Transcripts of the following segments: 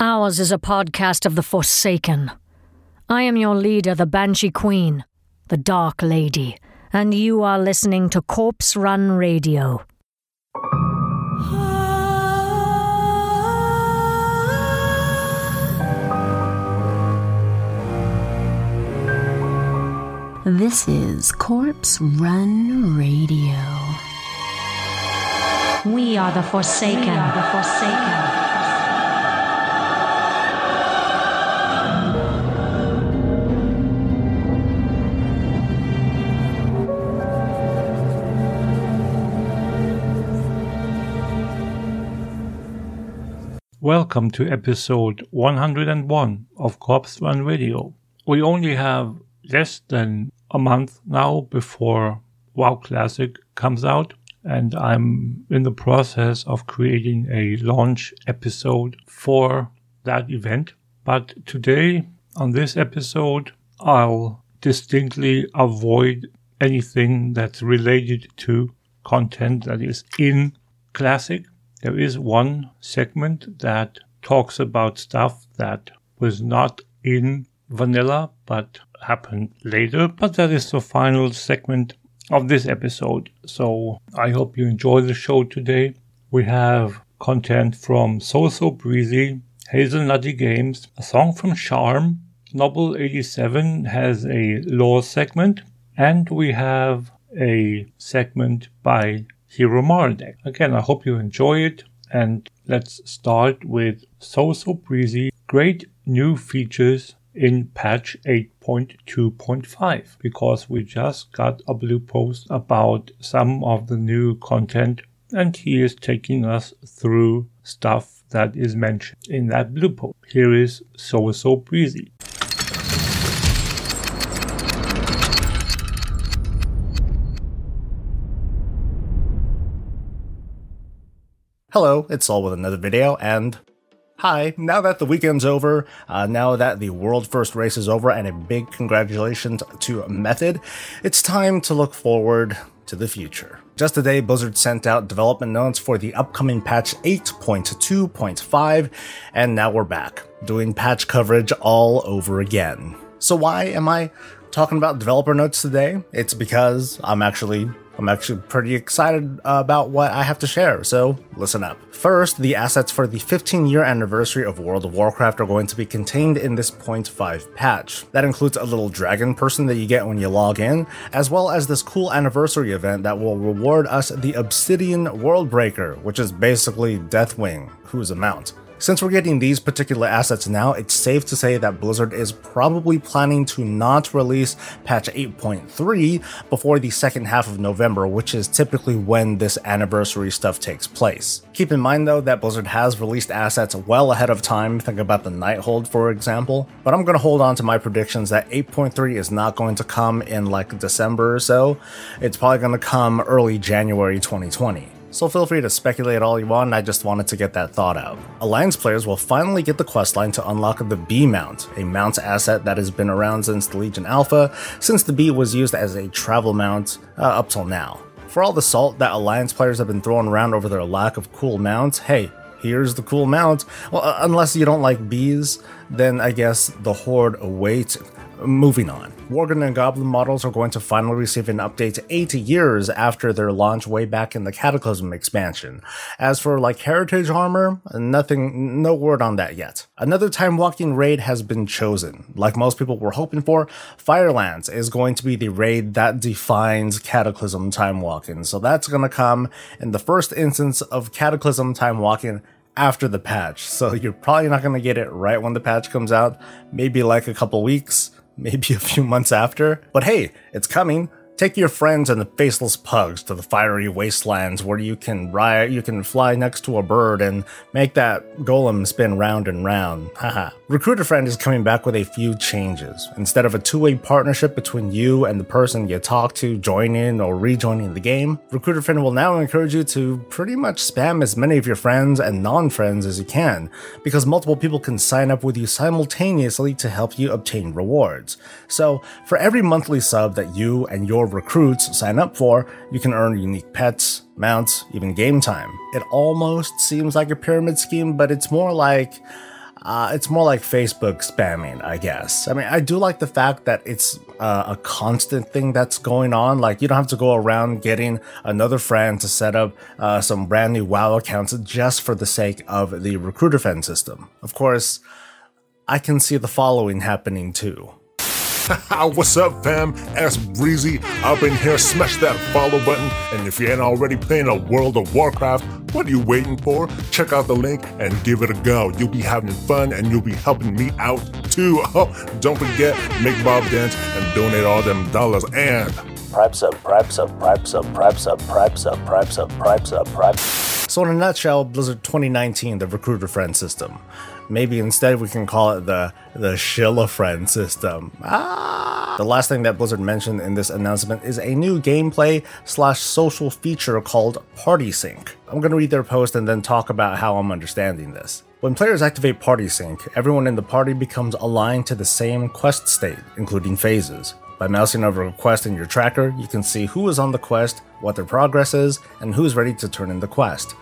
Ours is a podcast of the Forsaken. I am your leader, the Banshee Queen, the Dark Lady, and you are listening to Corpse Run Radio. This is Corpse Run Radio. We are the Forsaken. We are the Forsaken. Welcome to episode 101 of Corpse Run Radio. We only have less than a month now before WoW Classic comes out, and I'm in the process of creating a launch episode for that event. But today, on this episode, I'll distinctly avoid anything that's related to content that is in Classic. There is one segment that talks about stuff that was not in Vanilla, but happened later. But that is the final segment of this episode. So I hope you enjoy the show today. We have content from So So Breezy, Hazelnutty Games, a song from Charm, Noble 87 has a lore segment, and we have a segment by Hero Mardeck. Again, I hope you enjoy it, and let's start with So So Breezy. Great new features in patch 8.2.5, because we just got a blue post about some of the new content, and he is taking us through stuff that is mentioned in that blue post. Here is So So Breezy. Hello, it's Saul with another video, and hi, now that the weekend's over, now that the world first race is over, and a big congratulations to Method, it's time to look forward to the future. Just today, Blizzard sent out development notes for the upcoming patch 8.2.5, and now we're back, doing patch coverage all over again. So why am I talking about developer notes today? It's because I'm actually pretty excited about what I have to share, so listen up. First, the assets for the 15-year anniversary of World of Warcraft are going to be contained in this 0.5 patch. That includes a little dragon person that you get when you log in, as well as this cool anniversary event that will reward us the Obsidian Worldbreaker, which is basically Deathwing, who's a mount. Since we're getting these particular assets now, it's safe to say that Blizzard is probably planning to not release patch 8.3 before the second half of November, which is typically when this anniversary stuff takes place. Keep in mind though that Blizzard has released assets well ahead of time, think about the Nighthold for example, but I'm going to hold on to my predictions that 8.3 is not going to come in like December or so. It's probably going to come early January 2020. So feel free to speculate all you want, I just wanted to get that thought out. Alliance players will finally get the questline to unlock the Bee Mount, a mount asset that has been around since the Legion Alpha, since the Bee was used as a travel mount up till now. For all the salt that Alliance players have been throwing around over their lack of cool mounts, hey, here's the cool mount. Well, unless you don't like bees, then I guess the Horde awaits. Moving on. Worgen and Goblin models are going to finally receive an update 8 years after their launch way back in the Cataclysm expansion. As for like heritage armor, nothing, no word on that yet. Another time walking raid has been chosen. Like most people were hoping for, Firelands is going to be the raid that defines Cataclysm time walking. So that's going to come in the first instance of Cataclysm time walking after the patch. So you're probably not going to get it right when the patch comes out, maybe like a couple weeks. Maybe a few months after. But hey, it's coming. Take your friends and the faceless pugs to the fiery wastelands where you can fly next to a bird and make that golem spin round and round. Haha. Recruiter Friend is coming back with a few changes. Instead of a two-way partnership between you and the person you talk to joining or rejoining the game, Recruiter Friend will now encourage you to pretty much spam as many of your friends and non-friends as you can, because multiple people can sign up with you simultaneously to help you obtain rewards. So, for every monthly sub that you and your recruits sign up for, you can earn unique pets, mounts, even game time. It almost seems like a pyramid scheme, but it's more like It's more like Facebook spamming, I guess. I mean, I do like the fact that it's a constant thing that's going on. Like, you don't have to go around getting another friend to set up some brand new WoW accounts just for the sake of the Recruiter Friend system. Of course, I can see the following happening too. What's up, fam? That's Breezy. Up in here, smash that follow button. And if you ain't already playing a World of Warcraft, what are you waiting for? Check out the link and give it a go. You'll be having fun and you'll be helping me out too. Oh, don't forget, make Bob dance and donate all them dollars and... Pripes up, pripes up, pripes up, pripes up, pripes up, pripes up, pripes up, pripes up. So in a nutshell, Blizzard 2019, the Recruiter Friend system. Maybe instead we can call it the Shilla Friend system. Ah! The last thing that Blizzard mentioned in this announcement is a new gameplay / social feature called Party Sync. I'm going to read their post and then talk about how I'm understanding this. When players activate Party Sync, everyone in the party becomes aligned to the same quest state, including phases. By mousing over a quest in your tracker, you can see who is on the quest, what their progress is, and who's ready to turn in the quest.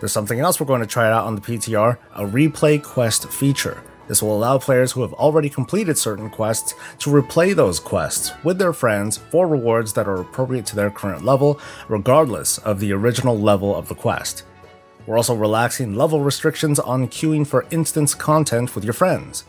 There's something else we're going to try out on the PTR, a replay quest feature. This will allow players who have already completed certain quests to replay those quests with their friends for rewards that are appropriate to their current level, regardless of the original level of the quest. We're also relaxing level restrictions on queuing for instance content with your friends.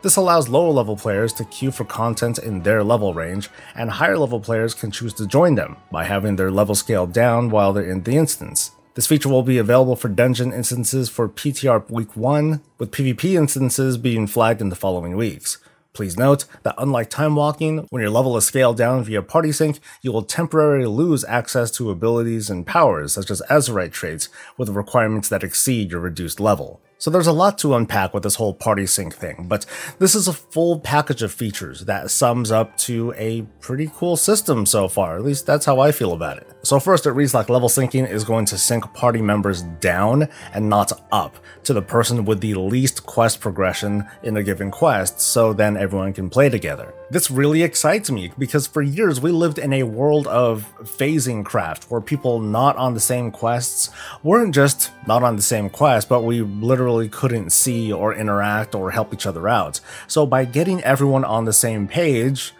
This allows lower level players to queue for content in their level range, and higher level players can choose to join them by having their level scaled down while they're in the instance. This feature will be available for dungeon instances for PTR Week 1, with PvP instances being flagged in the following weeks. Please note that unlike time walking, when your level is scaled down via Party Sync, you will temporarily lose access to abilities and powers such as Azerite traits with requirements that exceed your reduced level. So there's a lot to unpack with this whole Party Sync thing, but this is a full package of features that sums up to a pretty cool system so far. At least that's how I feel about it. So first, it reads like level syncing is going to sync party members down and not up to the person with the least quest progression in a given quest, so then everyone can play together. This really excites me because for years we lived in a world of phasing craft where people not on the same quests weren't just not on the same quest, but we literally couldn't see or interact or help each other out. So by getting everyone on the same page,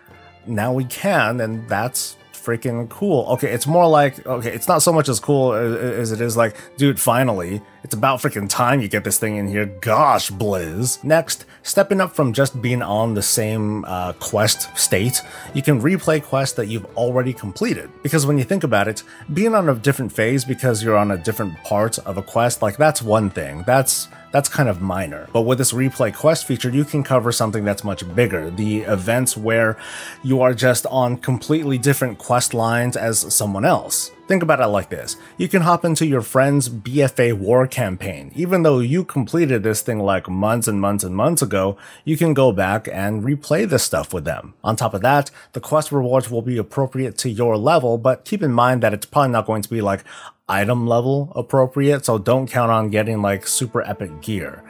now we can, and that's freaking cool. Okay, it's more like, okay, it's not so much as cool as it is like, dude, finally, it's about freaking time you get this thing in here. Gosh, Blizz. Next, stepping up from just being on the same quest state, you can replay quests that you've already completed. Because when you think about it, being on a different phase because you're on a different part of a quest, like that's one thing. That's kind of minor. But with this replay quest feature, you can cover something that's much bigger. The events where you are just on completely different quest lines as someone else. Think about it like this. You can hop into your friend's BFA war campaign. Even though you completed this thing like months and months and months ago, you can go back and replay this stuff with them. On top of that, the quest rewards will be appropriate to your level, but keep in mind that it's probably not going to be like item level appropriate, so don't count on getting like super epic gear.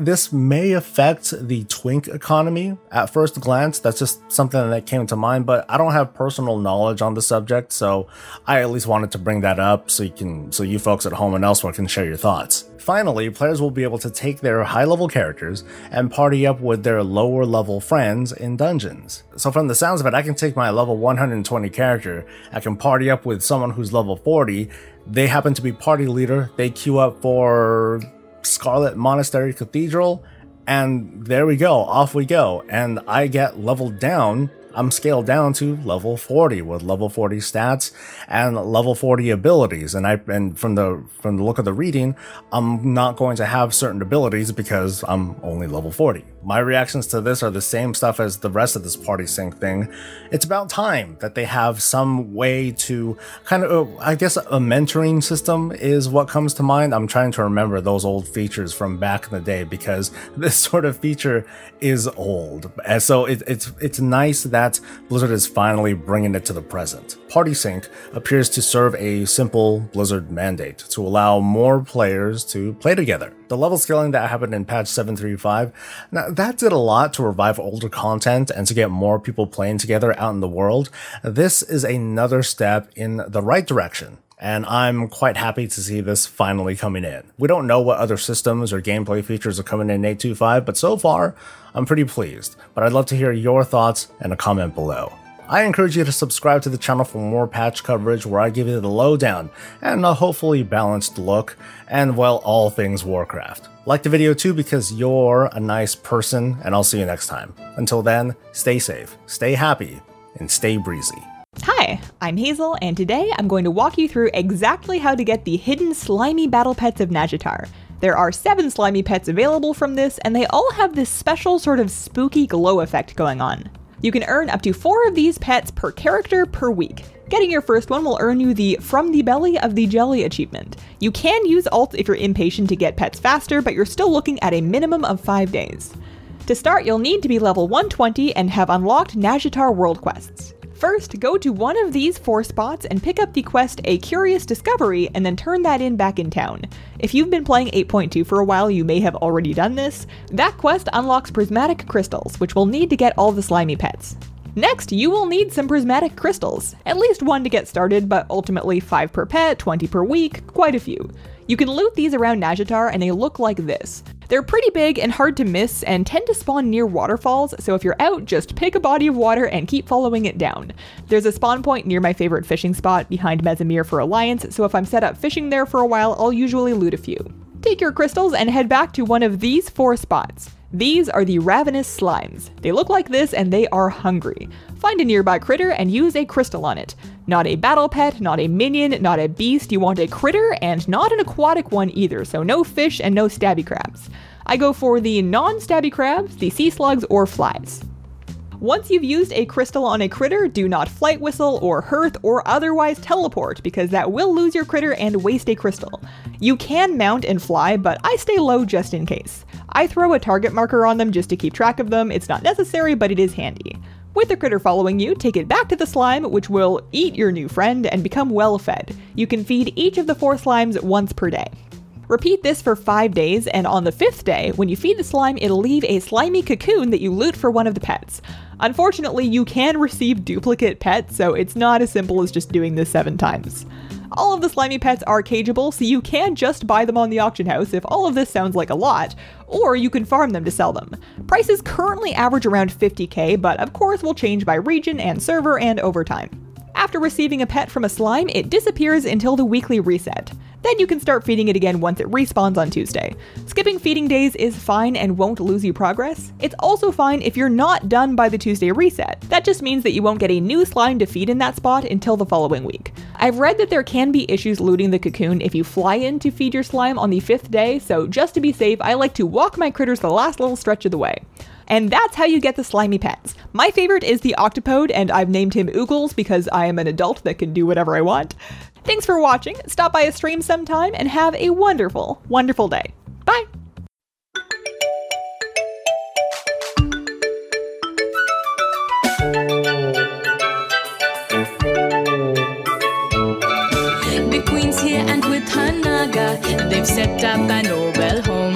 This may affect the twink economy at first glance. That's just something that came to mind, but I don't have personal knowledge on the subject, so I at least wanted to bring that up so you folks at home and elsewhere can share your thoughts. Finally, players will be able to take their high-level characters and party up with their lower-level friends in dungeons. So from the sounds of it, I can take my level 120 character, I can party up with someone who's level 40, they happen to be party leader, they queue up for Scarlet Monastery Cathedral, and there we go, off we go, and I get leveled down. I'm scaled down to level 40 with level 40 stats and level 40 abilities. And from the look of the reading, I'm not going to have certain abilities because I'm only level 40. My reactions to this are the same stuff as the rest of this Party Sync thing. It's about time that they have some way to kind of, I guess, a mentoring system is what comes to mind. I'm trying to remember those old features from back in the day because this sort of feature is old. And so it's nice that Blizzard is finally bringing it to the present. Party Sync appears to serve a simple Blizzard mandate to allow more players to play together. The level scaling that happened in patch 7.3.5, now that did a lot to revive older content and to get more people playing together out in the world. This is another step in the right direction. and I'm quite happy to see this finally coming in. We don't know what other systems or gameplay features are coming in 8.2.5, but so far, I'm pretty pleased. But I'd love to hear your thoughts and a comment below. I encourage you to subscribe to the channel for more patch coverage where I give you the lowdown and a hopefully balanced look and, well, all things Warcraft. Like the video too because you're a nice person, and I'll see you next time. Until then, stay safe, stay happy, and stay breezy. Hi, I'm Hazel, and today I'm going to walk you through exactly how to get the hidden slimy battle pets of Nazjatar. There are 7 slimy pets available from this, and they all have this special sort of spooky glow effect going on. You can earn up to 4 of these pets per character per week. Getting your first one will earn you the From the Belly of the Jelly achievement. You can use alt if you're impatient to get pets faster, but you're still looking at a minimum of 5 days. To start, you'll need to be level 120 and have unlocked Nazjatar world quests. First, go to one of these 4 spots and pick up the quest A Curious Discovery and then turn that in back in town. If you've been playing 8.2 for a while, you may have already done this. That quest unlocks Prismatic Crystals, which we'll need to get all the slimy pets. Next, you will need some Prismatic Crystals. At least 1 to get started, but ultimately 5 per pet, 20 per week, quite a few. You can loot these around Nazjatar and they look like this. They're pretty big and hard to miss and tend to spawn near waterfalls, so if you're out, just pick a body of water and keep following it down. There's a spawn point near my favorite fishing spot behind Mezimir for Alliance, so if I'm set up fishing there for a while, I'll usually loot a few. Take your crystals and head back to one of these 4 spots. These are the Ravenous Slimes. They look like this and they are hungry. Find a nearby critter and use a crystal on it. Not a battle pet, not a minion, not a beast, you want a critter and not an aquatic one either, so no fish and no stabby crabs. I go for the non-stabby crabs, the sea slugs, or flies. Once you've used a crystal on a critter, do not flight whistle or hearth or otherwise teleport because that will lose your critter and waste a crystal. You can mount and fly, but I stay low just in case. I throw a target marker on them just to keep track of them. It's not necessary, but it is handy. With the critter following you, take it back to the slime, which will eat your new friend and become well-fed. You can feed each of the 4 slimes once per day. Repeat this for 5 days, and on the 5th day, when you feed the slime, it'll leave a slimy cocoon that you loot for one of the pets. Unfortunately, you can receive duplicate pets, so it's not as simple as just doing this 7 times. All of the slimy pets are cageable, so you can just buy them on the auction house if all of this sounds like a lot, or you can farm them to sell them. Prices currently average around 50k, but of course will change by region and server and over time. After receiving a pet from a slime, it disappears until the weekly reset. Then you can start feeding it again once it respawns on Tuesday. Skipping feeding days is fine and won't lose you progress. It's also fine if you're not done by the Tuesday reset. That just means that you won't get a new slime to feed in that spot until the following week. I've read that there can be issues looting the cocoon if you fly in to feed your slime on the 5th day, so just to be safe, I like to walk my critters the last little stretch of the way. And that's how you get the slimy pets. My favorite is the octopode, and I've named him Oogles because I am an adult that can do whatever I want. Thanks for watching, stop by a stream sometime, and have a wonderful, wonderful day. Bye! The Queen's here and with her Naga, they've set up a noble home.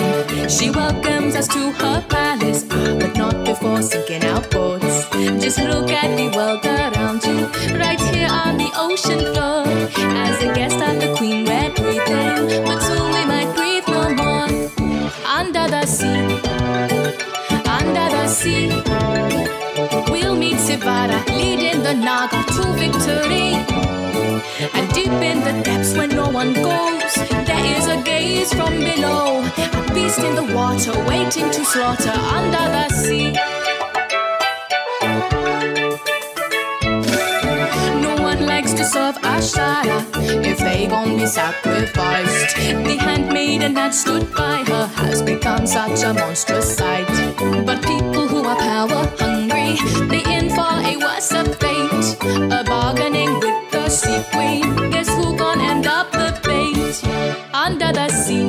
She welcomes us to her palace, but not before sinking our boats. Just look at the world around you, right here on the ocean floor. As a guest of the Queen we're breathing, but soon we might breathe no more. Under the sea, under the sea, we'll meet Sivara, leading the Naga to victory. And deep in the depths where no one goes, there is a gaze from below, a beast in the water waiting to slaughter under the sea. No one likes to serve Ashara if they gon' be sacrificed. The handmaiden that stood by her has become such a monstrous sight. But people who are power hungry, they in for a worse fate, a bargaining with sea queen. Guess who gon' end up the plate? Under the sea,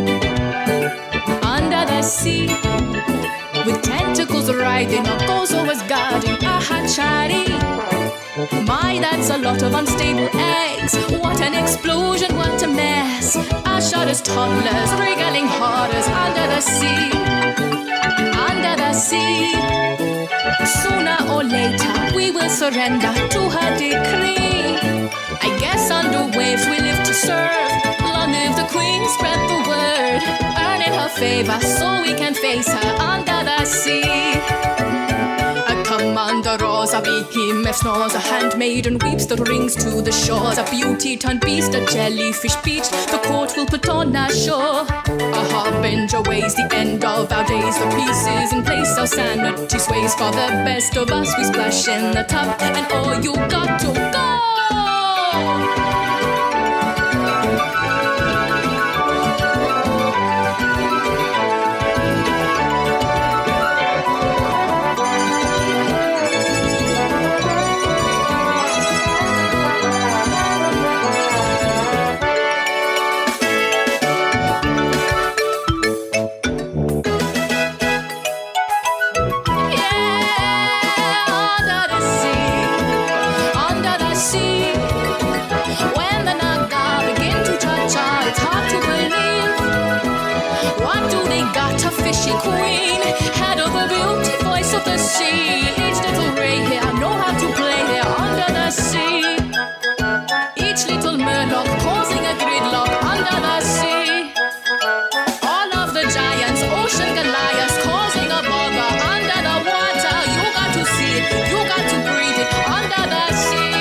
under the sea, with tentacles writhing, Okozo was guarding a hatchery. My, that's a lot of unstable eggs. What an explosion, what a mess. Our shudders, toddlers, wriggling horrors under the sea, under the sea. Sooner or later we will surrender to her decree. I guess under waves we live to serve. Long live the queen, spread the word. Earning her favor so we can face her under the sea. A commander roars, a behemoth snores, a handmaiden weeps that rings to the shores. A beauty turned beast, a jellyfish beached, the court will put on ashore. A harbinger weighs the end of our days, the pieces in place, our sanity sways. For the best of us, we splash in the tub, and oh, you got to go. Queen, head of the beauty, voice of the sea. Each little ray here, I know how to play here under the sea. Each little murloc causing a gridlock under the sea. All of the giants, ocean Goliaths, causing a bother under the water. You got to see it, you got to breathe it under the sea.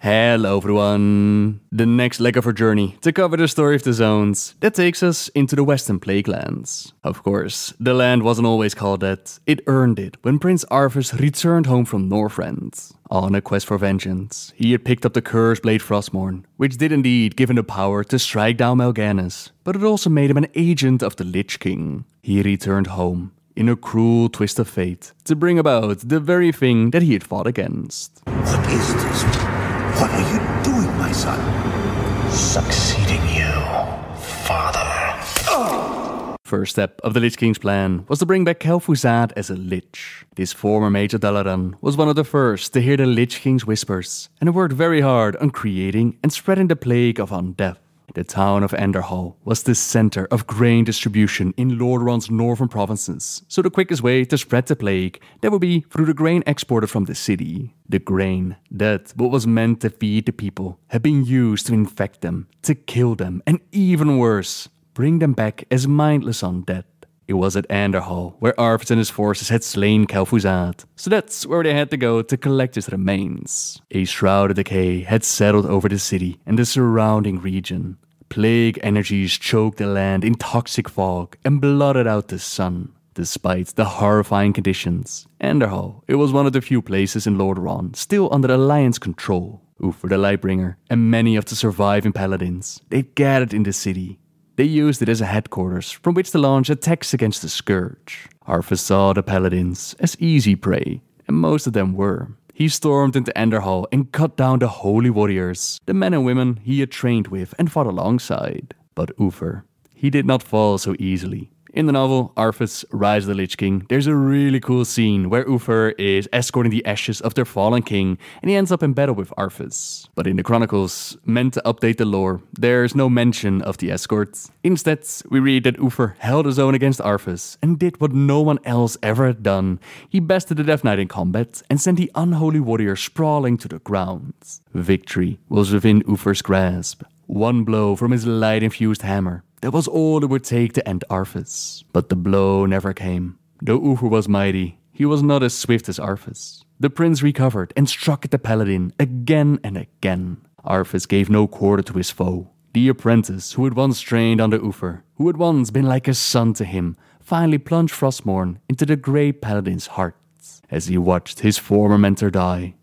Hello everyone! The next leg of our journey to cover the story of the zones that takes us into the Western Plague Lands. Of course, the land wasn't always called that. It earned it when Prince Arthas returned home from Northrend. On a quest for vengeance, he had picked up the cursed blade Frostmourne, which did indeed give him the power to strike down Mal'Ganis, but it also made him an agent of the Lich King. He returned home in a cruel twist of fate to bring about the very thing that he had fought against. What is this? What are you doing, my son? Succeeding you, father. Oh! First step of the Lich King's plan was to bring back Kel'thuzad as a Lich. This former mage of Dalaran was one of the first to hear the Lich King's whispers and worked very hard on creating and spreading the plague of undeath. The town of Andorhal was the center of grain distribution in Lordaeron's northern provinces, so the quickest way to spread the plague that would be through the grain exported from the city. The grain, that what was meant to feed the people, had been used to infect them, to kill them, and even worse, bring them back as mindless undead. It was at Andorhal where Arthas and his forces had slain Kel'thuzad, so that's where they had to go to collect his remains. A shroud of decay had settled over the city and the surrounding region. Plague energies choked the land in toxic fog and blotted out the sun. Despite the horrifying conditions, Andorhal, it was one of the few places in Lordaeron still under Alliance control. Uther the Lightbringer and many of the surviving paladins, they gathered in the city. They used it as a headquarters from which to launch attacks against the Scourge. Arthas saw the paladins as easy prey, and most of them were. He stormed into Andorhal and cut down the holy warriors, the men and women he had trained with and fought alongside. But Uther, he did not fall so easily. In the novel Arthas, Rise of the Lich King, there's a really cool scene where Uther is escorting the ashes of their fallen king and he ends up in battle with Arthas. But in the chronicles, meant to update the lore, there's no mention of the escort. Instead, we read that Uther held his own against Arthas and did what no one else ever had done. He bested the Death Knight in combat and sent the unholy warrior sprawling to the ground. Victory was within Uther's grasp. One blow from his light-infused hammer. That was all it would take to end Arthas. But the blow never came. Though Uther was mighty, he was not as swift as Arthas. The prince recovered and struck at the paladin again and again. Arthas gave no quarter to his foe. The apprentice who had once trained under Uther, who had once been like a son to him, finally plunged Frostmourne into the grey paladin's heart. As he watched his former mentor die,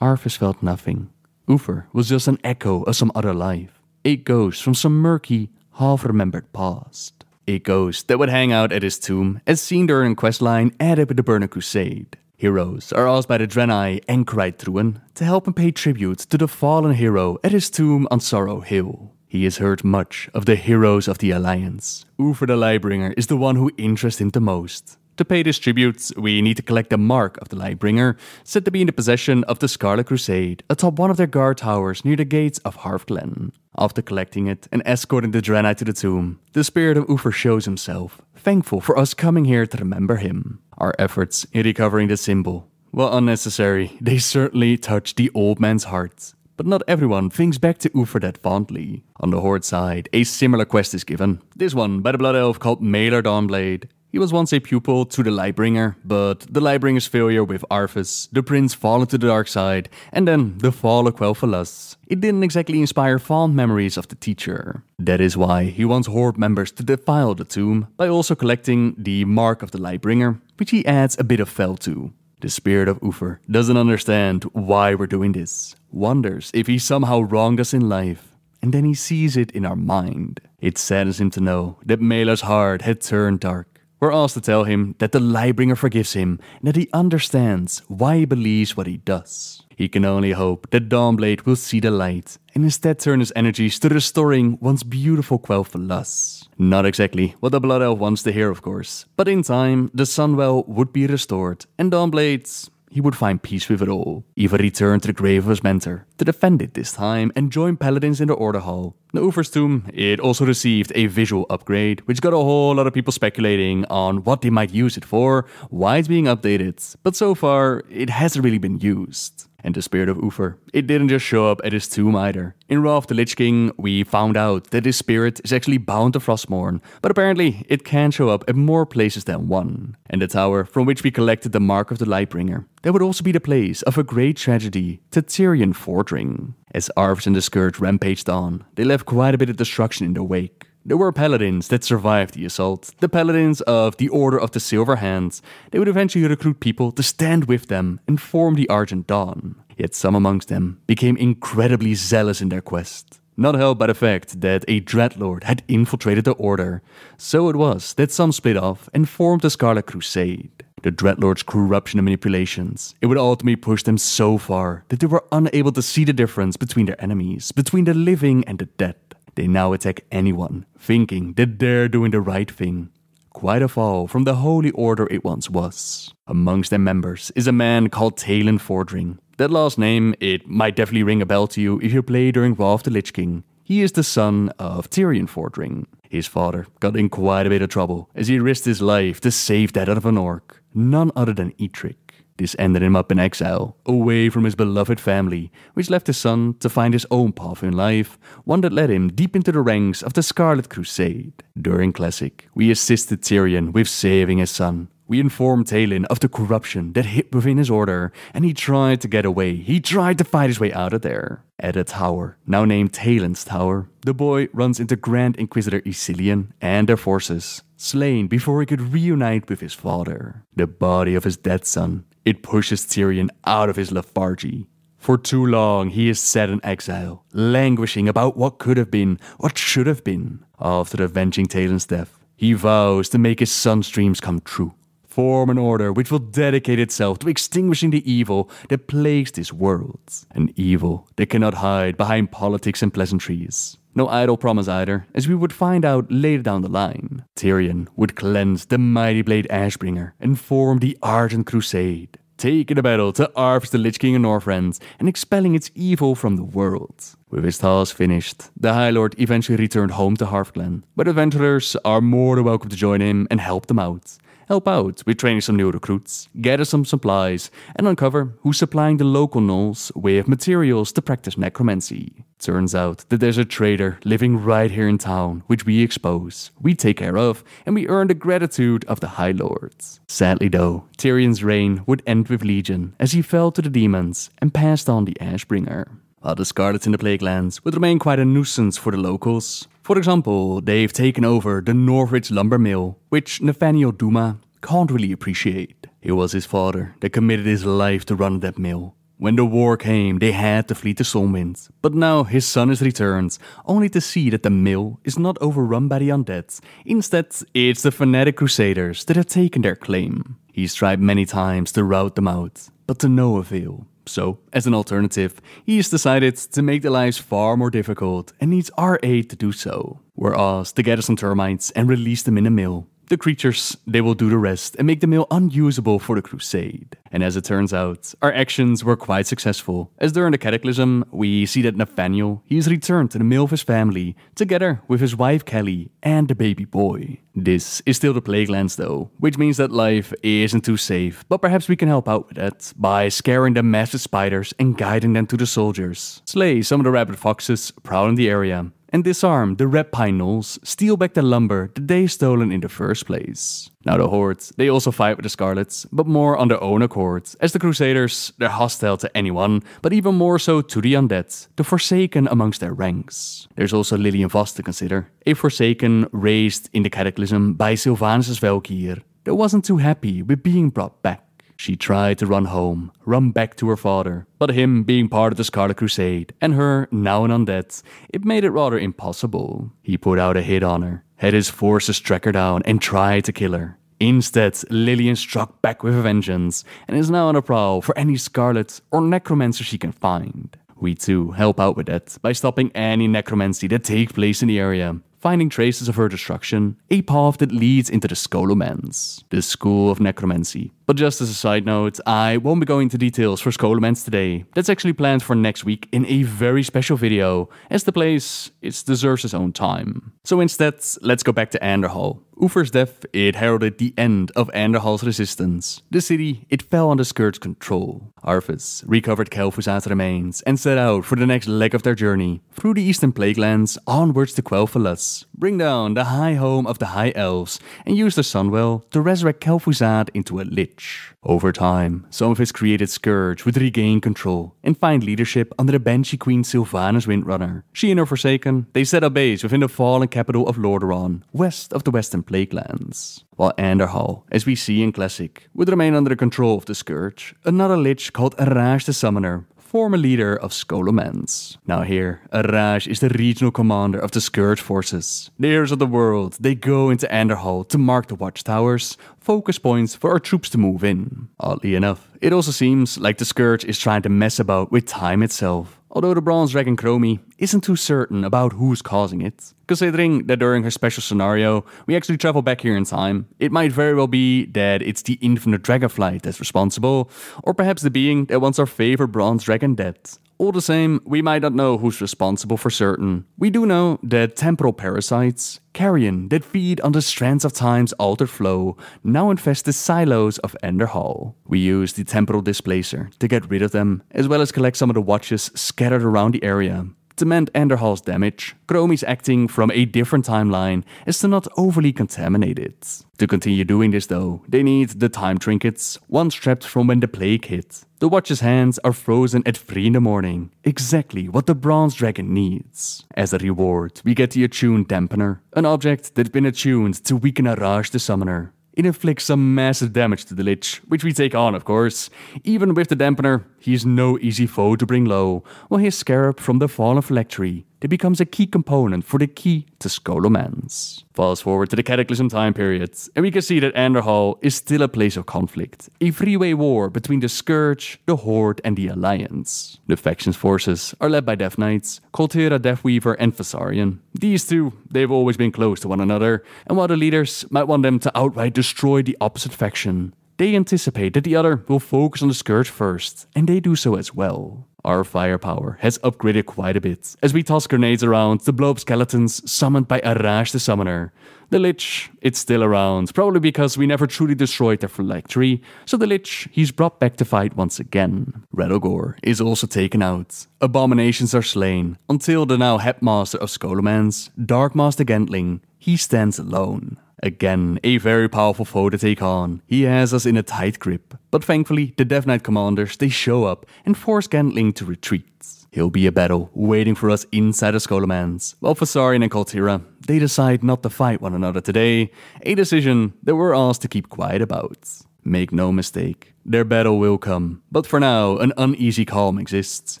Arthas felt nothing. Uther was just an echo of some other life. A ghost from some murky, half-remembered past. A ghost that would hang out at his tomb, as seen during questline added with the Burning Crusade. Heroes are asked by the Draenei and Tirion to help him pay tribute to the fallen hero at his tomb on Sorrow Hill. He has heard much of the heroes of the Alliance. Uther the Lightbringer is the one who interests him the most. The To pay this tribute, we need to collect the Mark of the Lightbringer, said to be in the possession of the Scarlet Crusade, atop one of their guard towers near the gates of Hearthglen. After collecting it and escorting the Draenei to the tomb, the spirit of Uther shows himself, thankful for us coming here to remember him. Our efforts in recovering the symbol, well, unnecessary, they certainly touched the old man's heart. But not everyone thinks back to Uther that fondly. On the Horde side, a similar quest is given, this one by the Blood Elf called Maelor Dawnblade. He was once a pupil to the Lightbringer, but the Lightbringer's failure with Arthas, the prince fallen to the dark side, and then the fall of Quel'Thalas. It didn't exactly inspire fond memories of the teacher. That is why he wants Horde members to defile the tomb by also collecting the Mark of the Lightbringer, which he adds a bit of fel to. The spirit of Uther doesn't understand why we're doing this, wonders if he somehow wronged us in life. And then he sees it in our mind. It saddens him to know that Maelor's heart had turned dark. We're asked to tell him that the Lightbringer forgives him and that he understands why he believes what he does. He can only hope that Dawnblade will see the light and instead turn his energies to restoring once beautiful Quel'Thalas. Not exactly what the Blood Elf wants to hear, of course, but in time the Sunwell would be restored and Dawnblade, he would find peace with it all. Even return to the grave of his mentor to defend it this time and join paladins in the Andorhal. The Uther's tomb, it also received a visual upgrade, which got a whole lot of people speculating on what they might use it for, why it's being updated, but so far it hasn't really been used. And the spirit of Uther, it didn't just show up at his tomb either. In Wrath of the Lich King, we found out that this spirit is actually bound to Frostmourne, but apparently it can show up at more places than one. And the tower from which we collected the Mark of the Lightbringer, that would also be the place of a great tragedy to Tirion Fordring. As Arthas and the Scourge rampaged on, they left quite a bit of destruction in their wake. There were paladins that survived the assault, the paladins of the Order of the Silver Hands. They would eventually recruit people to stand with them and form the Argent Dawn. Yet some amongst them became incredibly zealous in their quest, not helped by the fact that a Dreadlord had infiltrated the Order. So it was that some split off and formed the Scarlet Crusade. The Dreadlord's corruption and manipulations, it would ultimately push them so far that they were unable to see the difference between their enemies, between the living and the dead. They now attack anyone, thinking that they're doing the right thing. Quite a fall from the holy order it once was. Amongst their members is a man called Tirion Fordring. That last name, it might definitely ring a bell to you if you play during Wrath of the Lich King. He is the son of Tirion Fordring. His father got in quite a bit of trouble as he risked his life to save that of an orc, none other than Etric. This ended him up in exile, away from his beloved family, which left his son to find his own path in life, one that led him deep into the ranks of the Scarlet Crusade. During Classic, we assisted Tirion with saving his son. We informed Tirion of the corruption that hid within his order, and he tried to get away. He tried to fight his way out of there. At a tower, now named Talon's Tower, the boy runs into Grand Inquisitor Ysilian and their forces, slain before he could reunite with his father. The body of his dead son, it pushes Tirion out of his lethargy. For too long, he is set in exile, languishing about what could have been, what should have been. After avenging Talon's death, he vows to make his son's dreams come true, form an order which will dedicate itself to extinguishing the evil that plagues this world. An evil that cannot hide behind politics and pleasantries. No idle promise either, as we would find out later down the line. Tirion would cleanse the mighty blade Ashbringer and form the Argent Crusade, taking the battle to Arthas the Lich King of Northrend and expelling its evil from the world. With his task finished, the High Lord eventually returned home to Hearthglen, but adventurers are more than welcome to join him and help them out. Help out with training some new recruits, gather some supplies, and uncover who's supplying the local gnolls with materials to practice necromancy. Turns out that there's a traitor living right here in town, which we expose, we take care of, and we earn the gratitude of the High Lords. Sadly though, Tyrion's reign would end with Legion, as he fell to the demons and passed on the Ashbringer. While the Scarlets in the Plaguelands would remain quite a nuisance for the locals. For example, they've taken over the Norwich Lumber Mill, which Nathaniel Duma can't really appreciate. It was his father that committed his life to run that mill. When the war came, they had to flee to Solmwind, but now his son has returned, only to see that the mill is not overrun by the undead. Instead, it's the fanatic crusaders that have taken their claim. He's tried many times to rout them out, but to no avail. So, as an alternative, he has decided to make their lives far more difficult and needs our aid to do so. We're asked to gather some termites and release them in the mill. The creatures they will do the rest and make the mill unusable for the crusade. And as it turns out, our actions were quite successful, as during the Cataclysm we see that Nathaniel, he is returned to the mill of his family, together with his wife Kelly and the baby boy. This is still the Plaguelands though, which means that life isn't too safe, but perhaps we can help out with that by scaring the massive spiders and guiding them to the soldiers, slay some of the rabid foxes prowling the area, and disarm the red pine gnolls, steal back the lumber that they stolen in the first place. Now the Horde, they also fight with the Scarlets, but more on their own accord, as the Crusaders, they're hostile to anyone, but even more so to the undead, the Forsaken amongst their ranks. There's also Lilian Voss to consider, a Forsaken raised in the Cataclysm by Sylvanas' Valkyr, that wasn't too happy with being brought back. She tried to run home, run back to her father, but him being part of the Scarlet Crusade and her now an undead, it made it rather impossible. He put out a hit on her, had his forces track her down and tried to kill her. Instead, Lilian struck back with a vengeance and is now on the prowl for any Scarlet or Necromancer she can find. We too help out with that by stopping any necromancy that takes place in the area, finding traces of her destruction, a path that leads into the Skolomans, the school of necromancy. But just as a side note, I won't be going into details for Skolomans today. That's actually planned for next week in a very special video, as the place, it deserves its own time. So instead, let's go back to Andorhal. Uther's death, it heralded the end of Andorhal's resistance. The city, it fell under Scourge's control. Arthas recovered Kel'thuzad's remains and set out for the next leg of their journey, through the eastern Plaguelands onwards to Quel'Thalas, bring down the high home of the High Elves and use the Sunwell to resurrect Kel'thuzad into a Lich. Over time, some of his created Scourge would regain control and find leadership under the Banshee Queen Sylvanas Windrunner. She and her Forsaken, they set up base within the fallen capital of Lordaeron, west of the Western Plaguelands. While Andorhal, as we see in Classic, would remain under the control of the Scourge, another Lich called Arash the Summoner, former leader of Skolomans. Now here, Arash is the regional commander of the Scourge forces. The heirs of the world, they go into Andorhal to mark the watchtowers, focus points for our troops to move in. Oddly enough, it also seems like the Scourge is trying to mess about with time itself, although the Bronze Dragon Chromie isn't too certain about who's causing it. Considering that during her special scenario, we actually travel back here in time, it might very well be that it's the infinite dragonflight that's responsible, or perhaps the being that wants our favorite bronze dragon dead. All the same, we might not know who's responsible for certain. We do know that temporal parasites, carrion that feed on the strands of time's altered flow, now infest the silos of Andorhal. We use the temporal displacer to get rid of them, as well as collect some of the watches scattered around the area. To mend Andorhal's damage, Chromie's acting from a different timeline is to not overly contaminate it. To continue doing this though, they need the time trinkets, one strapped from when the plague hit. The Watch's hands are frozen at 3 in the morning, exactly what the Bronze Dragon needs. As a reward, we get the Attuned Dampener, an object that's been attuned to weaken Arash the Summoner. It inflicts some massive damage to the Lich, which we take on of course. Even with the dampener, he is no easy foe to bring low, while his Scarab from the Fallen Phylactery, that becomes a key component for the key to Skolomans. Fast forward to the Cataclysm time period, and we can see that Andorhal is still a place of conflict, a three-way war between the Scourge, the Horde and the Alliance. The faction's forces are led by Death Knights, Koltera, Deathweaver and Vasarion. These two, they've always been close to one another, and while the leaders might want them to outright destroy the opposite faction, they anticipate that the other will focus on the Scourge first, and they do so as well. Our firepower has upgraded quite a bit, as we toss grenades around to blow up skeletons summoned by Arash the Summoner. The Lich, it's still around, probably because we never truly destroyed their phylactery, so the Lich, he's brought back to fight once again. Redogor is also taken out. Abominations are slain, until the now Headmaster of Skolomans, Darkmaster Gentling, he stands alone. Again, a very powerful foe to take on. He has us in a tight grip. But thankfully, the Death Knight commanders, they show up and force Gantling to retreat. He'll be a battle waiting for us inside the Skolomans, while Vasarion and Koltera, they decide not to fight one another today, a decision that we're asked to keep quiet about. Make no mistake, their battle will come, but for now an uneasy calm exists,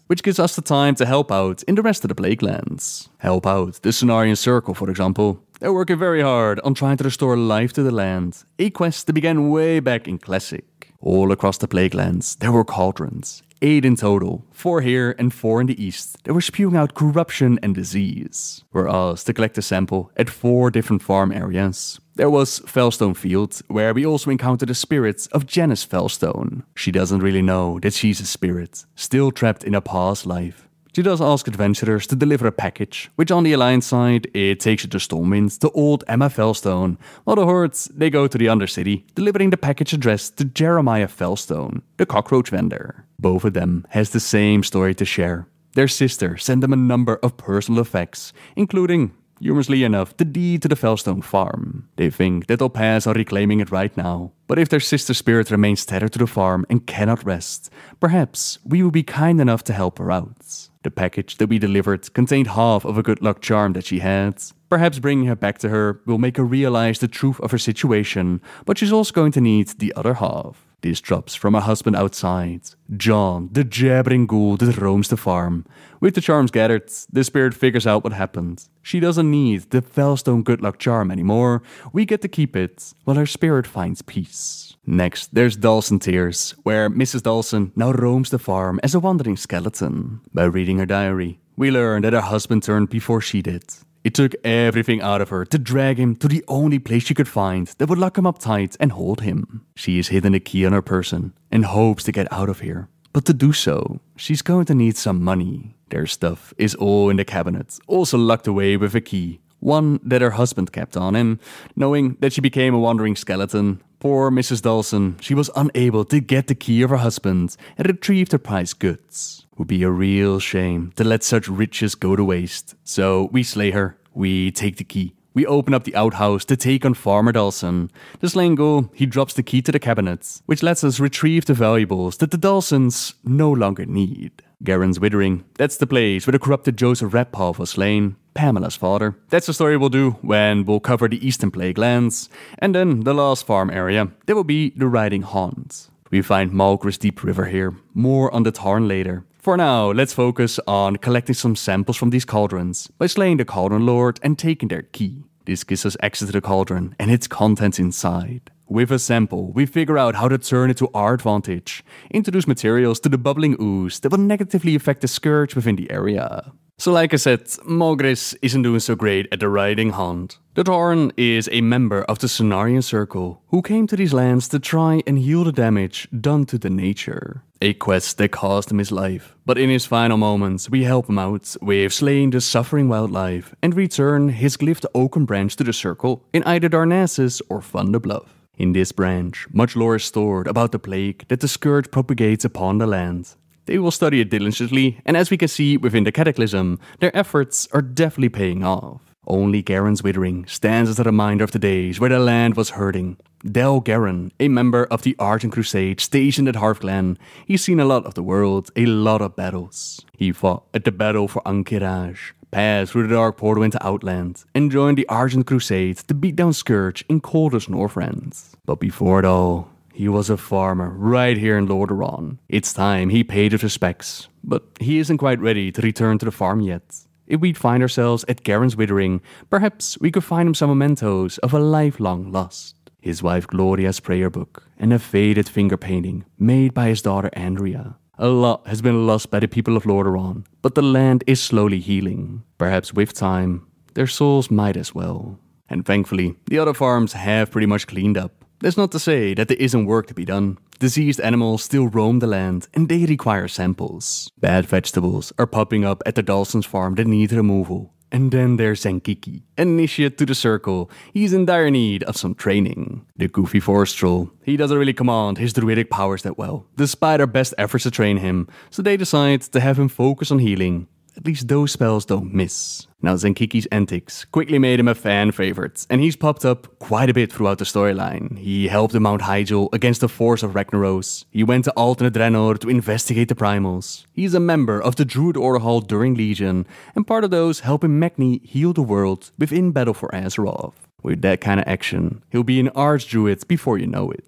which gives us the time to help out in the rest of the Plaguelands. Help out the Cenarion Circle, for example. They're working very hard on trying to restore life to the land, a quest that began way back in Classic. All across the Plaguelands there were cauldrons, 8 in total, 4 here and 4 in the east, that were spewing out corruption and disease. Whereas to collect a sample at 4 different farm areas, there was Felstone Field, where we also encountered the spirit of Janice Felstone. She doesn't really know that she's a spirit, still trapped in a past life. She does ask adventurers to deliver a package, which on the Alliance side, it takes it to Stormwind, to old Emma Felstone, while the Hordes, they go to the Undercity, delivering the package addressed to Jeremiah Felstone, the cockroach vendor. Both of them has the same story to share. Their sister sent them a number of personal effects, including, humorously enough, the deed to the Felstone farm. They think that they'll pass on reclaiming it right now, but if their sister spirit remains tethered to the farm and cannot rest, perhaps we will be kind enough to help her out. The package that we delivered contained half of a good luck charm that she had. Perhaps bringing her back to her will make her realize the truth of her situation, but she's also going to need the other half. This drops from her husband outside, John, the jabbering ghoul that roams the farm. With the charms gathered, the spirit figures out what happened. She doesn't need the Felstone good luck charm anymore, we get to keep it, while her spirit finds peace. Next, there's Dawson Tears, where Mrs. Dawson now roams the farm as a wandering skeleton. By reading her diary, we learn that her husband turned before she did. It took everything out of her to drag him to the only place she could find that would lock him up tight and hold him. She has hidden a key on her person and hopes to get out of here. But to do so, she's going to need some money. Their stuff is all in the cabinet, also locked away with a key. One that her husband kept on him, knowing that she became a wandering skeleton. Poor Mrs. Dawson, she was unable to get the key of her husband and retrieved her prized goods. Would be a real shame to let such riches go to waste. So we slay her, we take the key, we open up the outhouse to take on Farmer Dawson. The slain ghoul, he drops the key to the cabinet, which lets us retrieve the valuables that the Dawsons no longer need. Garen's Withering, that's the place where the corrupted Joseph Redpaw was slain, Pamela's father. That's the story we'll do when we'll cover the Eastern Plague Lands. And then the last farm area, that will be the Riding Haunt. We find Malgra's Deep River here, more on the Tarn later. For now, let's focus on collecting some samples from these cauldrons by slaying the Cauldron Lord and taking their key. This gives us access to the cauldron and its contents inside. With a sample, we figure out how to turn it to our advantage, introduce materials to the bubbling ooze that will negatively affect the scourge within the area. So like I said, Malgris isn't doing so great at the Riding Haunt. The Tarn is a member of the Cenarion Circle, who came to these lands to try and heal the damage done to the nature. A quest that cost him his life, but in his final moments we help him out with slaying the suffering wildlife and return his glyphed oaken branch to the circle in either Darnassus or Thunderbluff. In this branch, much lore is stored about the plague that the scourge propagates upon the land. They will study it diligently, and as we can see within the Cataclysm, their efforts are definitely paying off. Only Garen's Withering stands as a reminder of the days where the land was hurting. Del Garen, a member of the Argent Crusade stationed at Hearthglen, he's seen a lot of the world, a lot of battles. He fought at the Battle for Ankh-Iraj, passed through the Dark Portal into Outland, and joined the Argent Crusade to beat down Scourge in Calder's Northrend. But before it all, he was a farmer right here in Lordaeron. It's time he paid his respects, but he isn't quite ready to return to the farm yet. If we'd find ourselves at Garen's Withering, perhaps we could find him some mementos of a lifelong lost. His wife Gloria's prayer book and a faded finger painting made by his daughter Andrea. A lot has been lost by the people of Lordaeron, but the land is slowly healing. Perhaps with time, their souls might as well. And thankfully, the other farms have pretty much cleaned up. That's not to say that there isn't work to be done. Diseased animals still roam the land and they require samples. Bad vegetables are popping up at the Dawson's farm that need removal. And then there's Zenkiki, an initiate to the circle. He's in dire need of some training. The goofy forest troll, he doesn't really command his druidic powers that well, despite our best efforts to train him, so they decide to have him focus on healing. At least those spells don't miss. Now Zenkiki's antics quickly made him a fan favorite, and he's popped up quite a bit throughout the storyline. He helped Mount Hyjal against the force of Ragnaros. He went to Alternate Draenor to investigate the primals. He's a member of the Druid Orhal during Legion, and part of those helping Magni heal the world within Battle for Azeroth. With that kind of action, he'll be an Archdruid before you know it.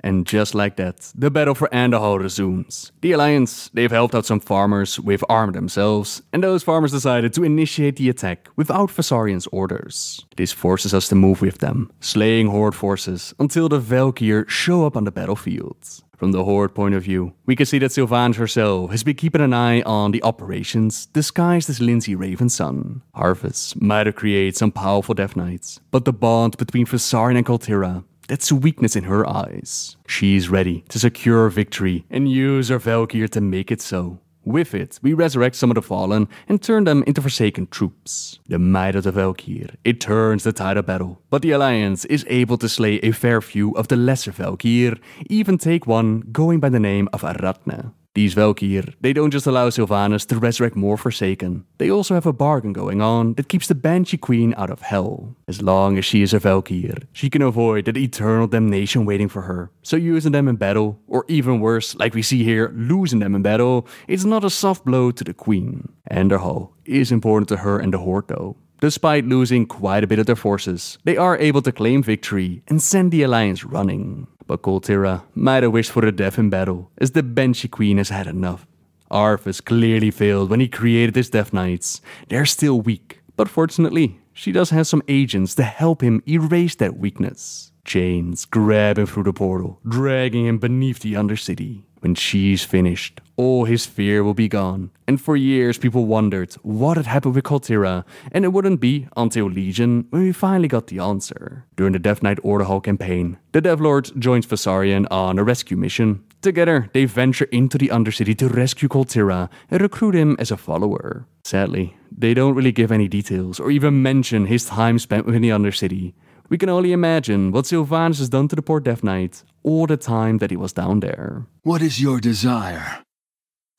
And just like that, the Battle for Andorhal resumes. The Alliance, they've helped out some farmers with armor themselves, and those farmers decided to initiate the attack without Vasarian's orders. This forces us to move with them, slaying horde forces until the Valkyr show up on the battlefield. From the Horde point of view, we can see that Sylvanas herself has been keeping an eye on the operations disguised as Lindsay Raven's son. Arthas might have created some powerful Death Knights, but the bond between Vassarin and Koltira, that's a weakness in her eyes. She's ready to secure victory and use her Valkyr to make it so. With it, we resurrect some of the Fallen and turn them into Forsaken troops. The might of the Valkyr, it turns the tide of battle, but the Alliance is able to slay a fair few of the lesser Valkyr, even take one going by the name of Aradna. These Valkyr, they don't just allow Sylvanas to resurrect more Forsaken, they also have a bargain going on that keeps the Banshee Queen out of hell. As long as she is a Valkyr, she can avoid that eternal damnation waiting for her, so using them in battle, or even worse, like we see here, losing them in battle, is not a soft blow to the Queen. Andorhal is important to her and the Horde though. Despite losing quite a bit of their forces, they are able to claim victory and send the Alliance running. But Koltira might have wished for a death in battle, as the Banshee Queen has had enough. Arthas clearly failed when he created his Death Knights. They're still weak, but fortunately, she does have some agents to help him erase that weakness. Chains grab him through the portal, dragging him beneath the Undercity. When she's finished, all his fear will be gone. And for years people wondered what had happened with Koltira, and it wouldn't be until Legion when we finally got the answer. During the Death Knight Orderhal campaign, the Devlord joins Vasarion on a rescue mission. Together, they venture into the Undercity to rescue Koltira and recruit him as a follower. Sadly, they don't really give any details or even mention his time spent within the Undercity. We can only imagine what Sylvanas has done to the poor Death Knight all the time that he was down there. What is your desire?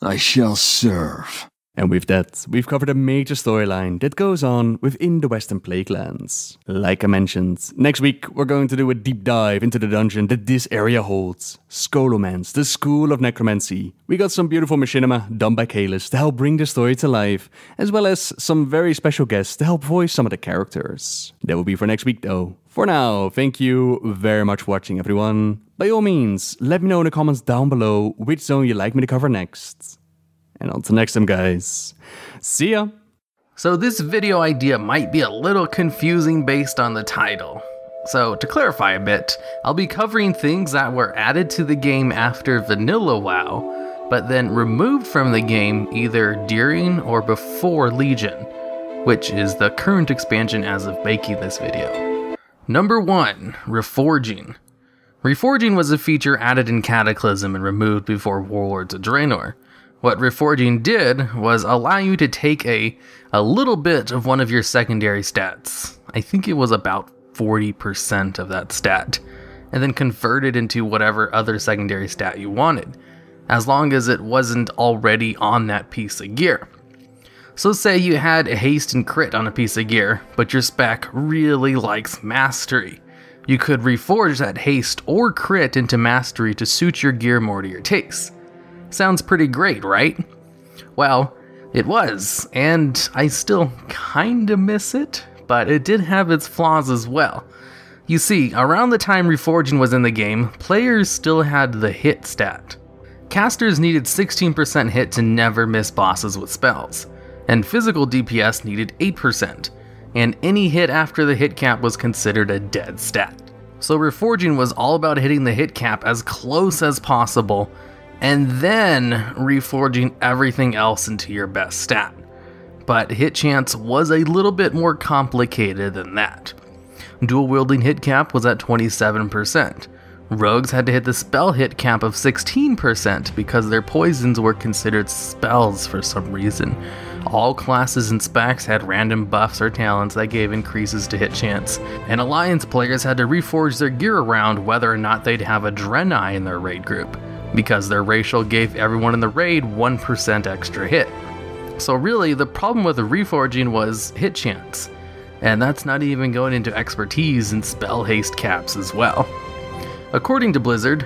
I shall serve. And with that, we've covered a major storyline that goes on within the Western Plaguelands. Like I mentioned, next week we're going to do a deep dive into the dungeon that this area holds. Scholomance, the School of Necromancy. We got some beautiful machinima done by Kaelis to help bring the story to life, as well as some very special guests to help voice some of the characters. That will be for next week though. For now, thank you very much for watching everyone. By all means, let me know in the comments down below which zone you'd like me to cover next. And until next time, guys, see ya! So this video idea might be a little confusing based on the title. So to clarify a bit, I'll be covering things that were added to the game after Vanilla WoW, but then removed from the game either during or before Legion, which is the current expansion as of making this video. Number 1, Reforging. Reforging was a feature added in Cataclysm and removed before Warlords of Draenor. What Reforging did was allow you to take a little bit of one of your secondary stats, I think it was about 40% of that stat, and then convert it into whatever other secondary stat you wanted, as long as it wasn't already on that piece of gear. So say you had a haste and crit on a piece of gear, but your spec really likes mastery. You could reforge that haste or crit into mastery to suit your gear more to your taste. Sounds pretty great, right? Well, it was, and I still kinda miss it, but it did have its flaws as well. You see, around the time Reforging was in the game, players still had the hit stat. Casters needed 16% hit to never miss bosses with spells, and physical DPS needed 8%, and any hit after the hit cap was considered a dead stat. So Reforging was all about hitting the hit cap as close as possible, and then reforging everything else into your best stat. But hit chance was a little bit more complicated than that. Dual wielding hit cap was at 27%. Rogues had to hit the spell hit cap of 16% because their poisons were considered spells for some reason. All classes and specs had random buffs or talents that gave increases to hit chance, and Alliance players had to reforge their gear around whether or not they'd have a Draenei in their raid group, because their racial gave everyone in the raid 1% extra hit. So really, the problem with the reforging was hit chance, and that's not even going into expertise and spell haste caps as well. According to Blizzard,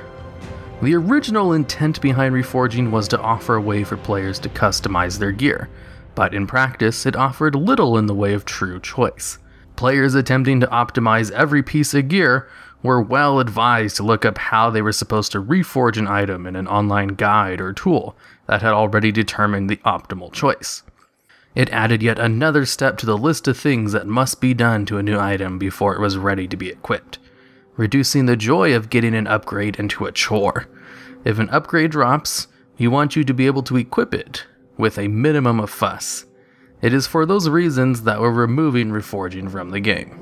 the original intent behind reforging was to offer a way for players to customize their gear, but in practice, it offered little in the way of true choice. Players attempting to optimize every piece of gear were well advised to look up how they were supposed to reforge an item in an online guide or tool that had already determined the optimal choice. It added yet another step to the list of things that must be done to a new item before it was ready to be equipped, reducing the joy of getting an upgrade into a chore. If an upgrade drops, we want you to be able to equip it with a minimum of fuss. It is for those reasons that we're removing Reforging from the game.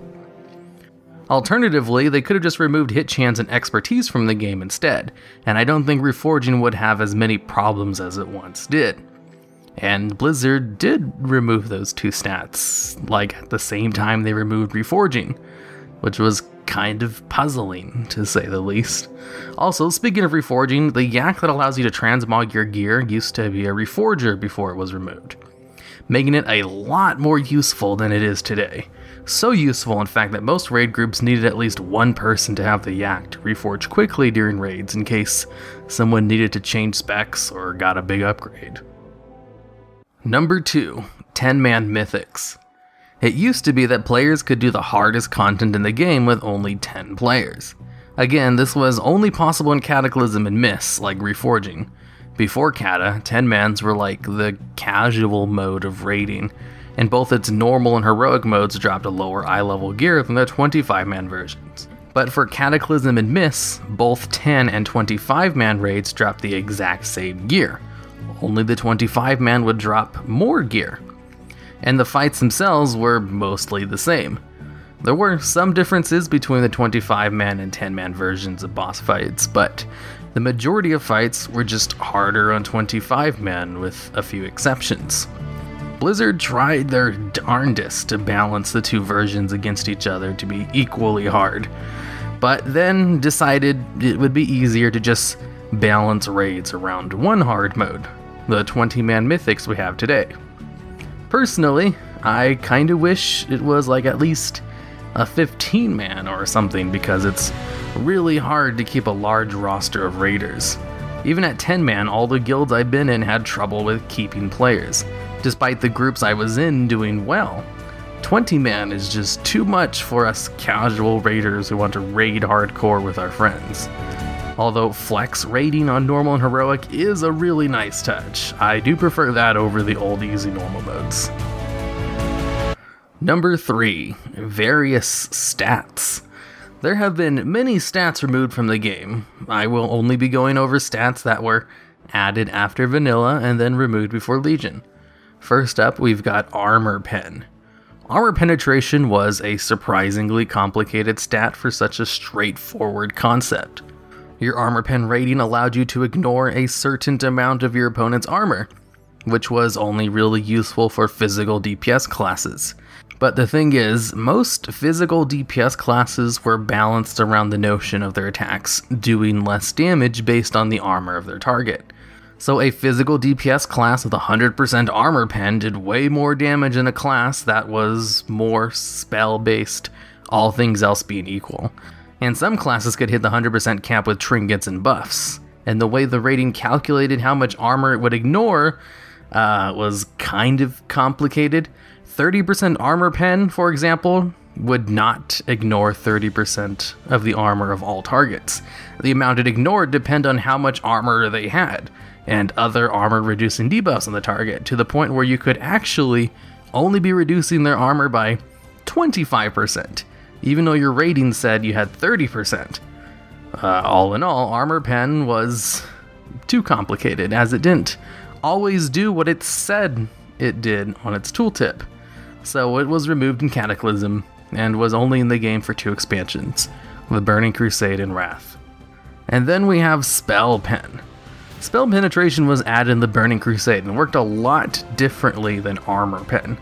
Alternatively, they could have just removed hit chance and expertise from the game instead, and I don't think Reforging would have as many problems as it once did. And Blizzard did remove those two stats, like at the same time they removed Reforging, which was kind of puzzling, to say the least. Also, speaking of Reforging, the yak that allows you to transmog your gear used to be a Reforger before it was removed, making it a lot more useful than it is today. So useful, in fact, that most raid groups needed at least one person to have the yak to reforge quickly during raids in case someone needed to change specs or got a big upgrade. Number 2. 10-man Mythics. It used to be that players could do the hardest content in the game with only 10 players. Again, this was only possible in Cataclysm and Myths, like Reforging. Before Cata, 10-mans were like the casual mode of raiding, and both its normal and heroic modes dropped a lower eye level gear than the 25-man versions. But for Cataclysm and Myths, both 10 and 25-man raids dropped the exact same gear. Only the 25-man would drop more gear. And the fights themselves were mostly the same. There were some differences between the 25-man and 10-man versions of boss fights, but the majority of fights were just harder on 25-man, with a few exceptions. Blizzard tried their darndest to balance the two versions against each other to be equally hard, but then decided it would be easier to just balance raids around one hard mode, the 20-man mythics we have today. Personally, I kinda wish it was like at least a 15-man or something, because it's really hard to keep a large roster of raiders. Even at 10-man, all the guilds I've been in had trouble with keeping players, despite the groups I was in doing well. 20-man is just too much for us casual raiders who want to raid hardcore with our friends. Although flex raiding on normal and heroic is a really nice touch, I do prefer that over the old easy normal modes. Number 3. Various stats. There have been many stats removed from the game. I will only be going over stats that were added after vanilla and then removed before Legion. First up, we've got Armor Pen. Armor penetration was a surprisingly complicated stat for such a straightforward concept. Your Armor Pen rating allowed you to ignore a certain amount of your opponent's armor, which was only really useful for physical DPS classes. But the thing is, most physical DPS classes were balanced around the notion of their attacks doing less damage based on the armor of their target. So a physical DPS class with 100% armor pen did way more damage than a class that was more spell-based, all things else being equal. And some classes could hit the 100% cap with trinkets and buffs. And the way the rating calculated how much armor it would ignore was kind of complicated. 30% armor pen, for example, would not ignore 30% of the armor of all targets. The amount it ignored depended on how much armor they had, and other armor-reducing debuffs on the target, to the point where you could actually only be reducing their armor by 25%, even though your rating said you had 30%. All in all, Armor Pen was too complicated, as it didn't always do what it said it did on its tooltip. So it was removed in Cataclysm, and was only in the game for two expansions, the Burning Crusade and Wrath. And then we have Spell Pen. Spell penetration was added in the Burning Crusade, and worked a lot differently than Armor Pen.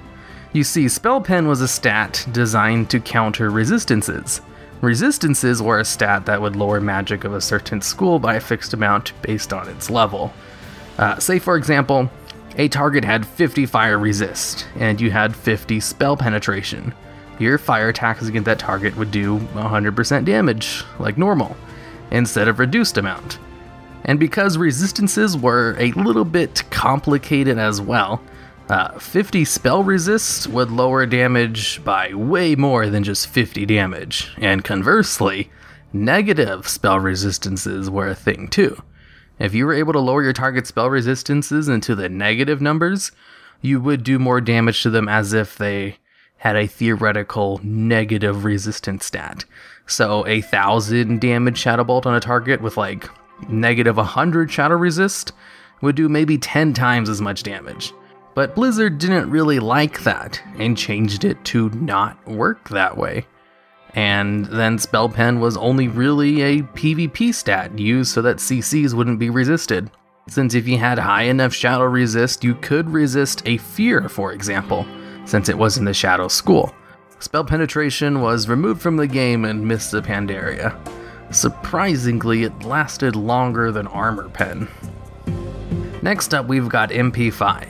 You see, Spell Pen was a stat designed to counter resistances. Resistances were a stat that would lower magic of a certain school by a fixed amount based on its level. Say, for example, a target had 50 fire resist, and you had 50 spell penetration. Your fire attacks against that target would do 100% damage, like normal, instead of reduced amount. And because resistances were a little bit complicated as well, 50 spell resists would lower damage by way more than just 50 damage, and conversely, negative spell resistances were a thing too. If you were able to lower your target's spell resistances into the negative numbers, you would do more damage to them as if they had a theoretical negative resistance stat. So 1,000 damage Shadow Bolt on a target with like Negative 100 shadow resist would do maybe 10 times as much damage. But Blizzard didn't really like that and changed it to not work that way. And then Spellpen was only really a PvP stat used so that CCs wouldn't be resisted. Since if you had high enough shadow resist, you could resist a fear, for example, since it was in the shadow school. Spell penetration was removed from the game in Mists of Pandaria. Surprisingly, it lasted longer than Armor Pen. Next up, we've got MP5.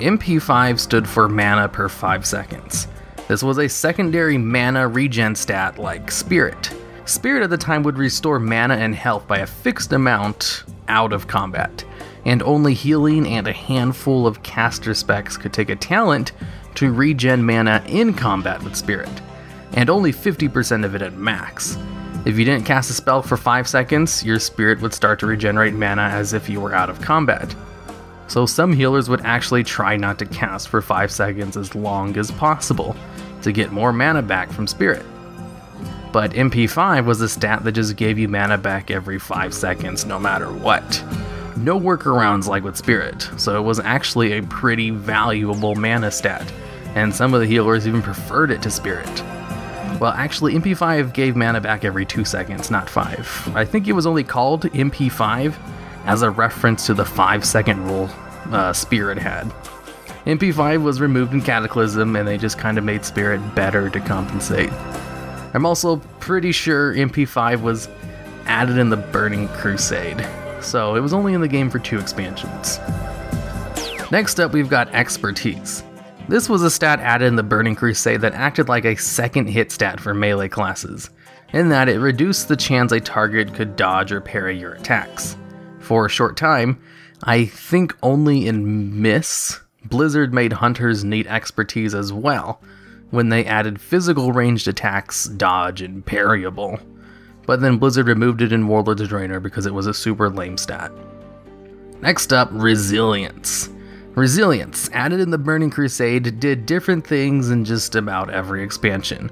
MP5 stood for mana per 5 seconds. This was a secondary mana regen stat like Spirit. Spirit at the time would restore mana and health by a fixed amount out of combat, and only healing and a handful of caster specs could take a talent to regen mana in combat with Spirit, and only 50% of it at max. If you didn't cast a spell for 5 seconds, your Spirit would start to regenerate mana as if you were out of combat. So some healers would actually try not to cast for 5 seconds as long as possible to get more mana back from Spirit. But MP5 was a stat that just gave you mana back every 5 seconds no matter what. No workarounds like with Spirit, so it was actually a pretty valuable mana stat, and some of the healers even preferred it to Spirit. Well, actually, MP5 gave mana back every 2 seconds, not 5. I think it was only called MP5 as a reference to the 5-second rule Spirit had. MP5 was removed in Cataclysm, and they just kind of made Spirit better to compensate. I'm also pretty sure MP5 was added in the Burning Crusade, so it was only in the game for 2 expansions. Next up, we've got Expertise. This was a stat added in the Burning Crusade that acted like a second hit stat for melee classes, in that it reduced the chance a target could dodge or parry your attacks. For a short time, I think only in Mists, Blizzard made hunters need expertise as well, when they added physical ranged attacks, dodge, and parryable. But then Blizzard removed it in Warlords of Draenor because it was a super lame stat. Next up, Resilience. Resilience, added in the Burning Crusade, did different things in just about every expansion.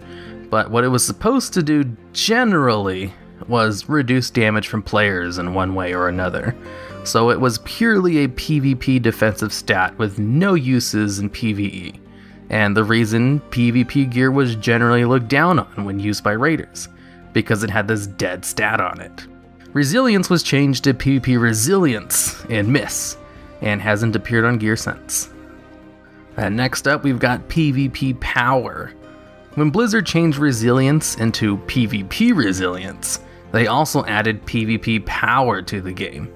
But what it was supposed to do generally was reduce damage from players in one way or another. So it was purely a PvP defensive stat with no uses in PvE. And the reason PvP gear was generally looked down on when used by raiders, because it had this dead stat on it. Resilience was changed to PvP Resilience in Mists, and hasn't appeared on gear since. And next up, we've got PvP Power. When Blizzard changed Resilience into PvP Resilience, they also added PvP Power to the game.